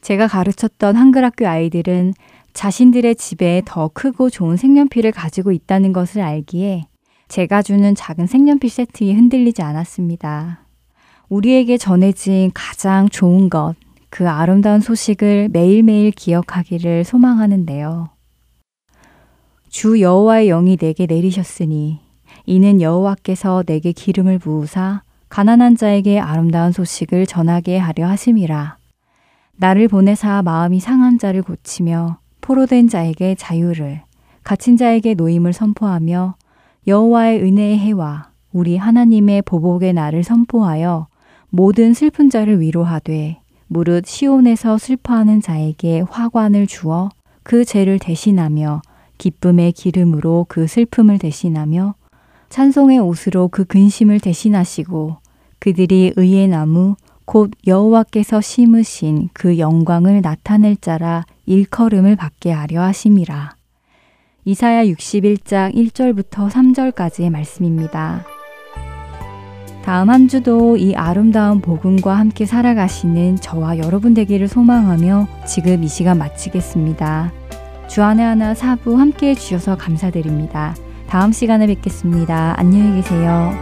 제가 가르쳤던 한글학교 아이들은 자신들의 집에 더 크고 좋은 색연필을 가지고 있다는 것을 알기에 제가 주는 작은 색연필 세트에 흔들리지 않았습니다. 우리에게 전해진 가장 좋은 것, 그 아름다운 소식을 매일매일 기억하기를 소망하는데요. 주 여호와의 영이 내게 내리셨으니 이는 여호와께서 내게 기름을 부으사 가난한 자에게 아름다운 소식을 전하게 하려 하심이라. 나를 보내사 마음이 상한 자를 고치며 포로된 자에게 자유를, 갇힌 자에게 노임을 선포하며 여호와의 은혜의 해와 우리 하나님의 보복의 날을 선포하여 모든 슬픈 자를 위로하되 무릇 시온에서 슬퍼하는 자에게 화관을 주어 그 죄를 대신하며 기쁨의 기름으로 그 슬픔을 대신하며 찬송의 옷으로 그 근심을 대신하시고 그들이 의의 나무 곧 여호와께서 심으신 그 영광을 나타낼 자라 일컬음을 받게 하려 하심이라. 이사야 61장 1절부터 3절까지의 말씀입니다. 다음 한 주도 이 아름다운 복음과 함께 살아가시는 저와 여러분 되기를 소망하며 지금 이 시간 마치겠습니다. 주안의 하나 4부 함께해 주셔서 감사드립니다. 다음 시간에 뵙겠습니다. 안녕히 계세요.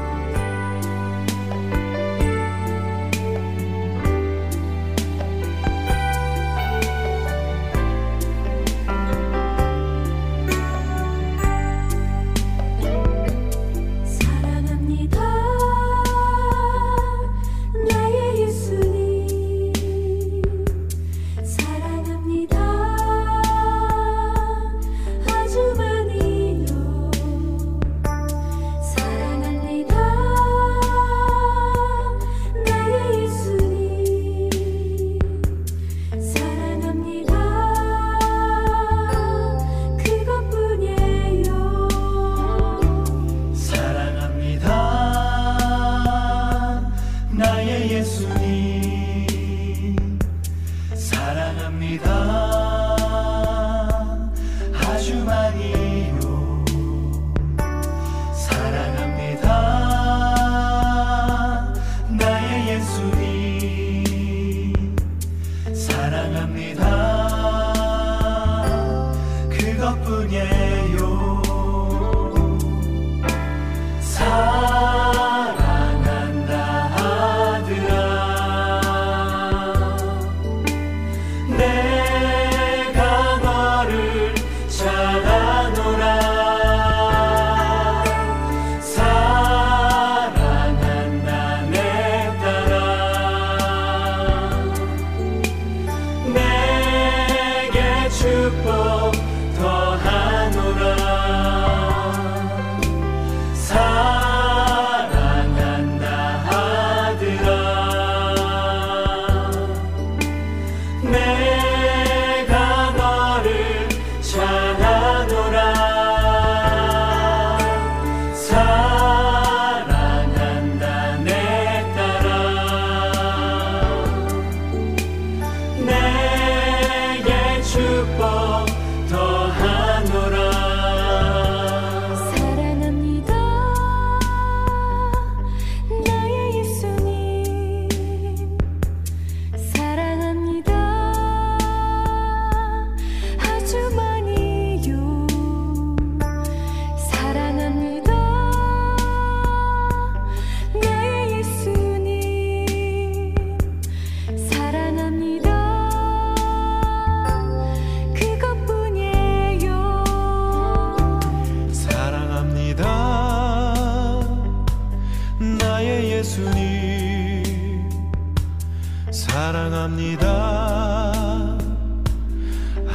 감사합니다.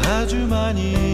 아주 많이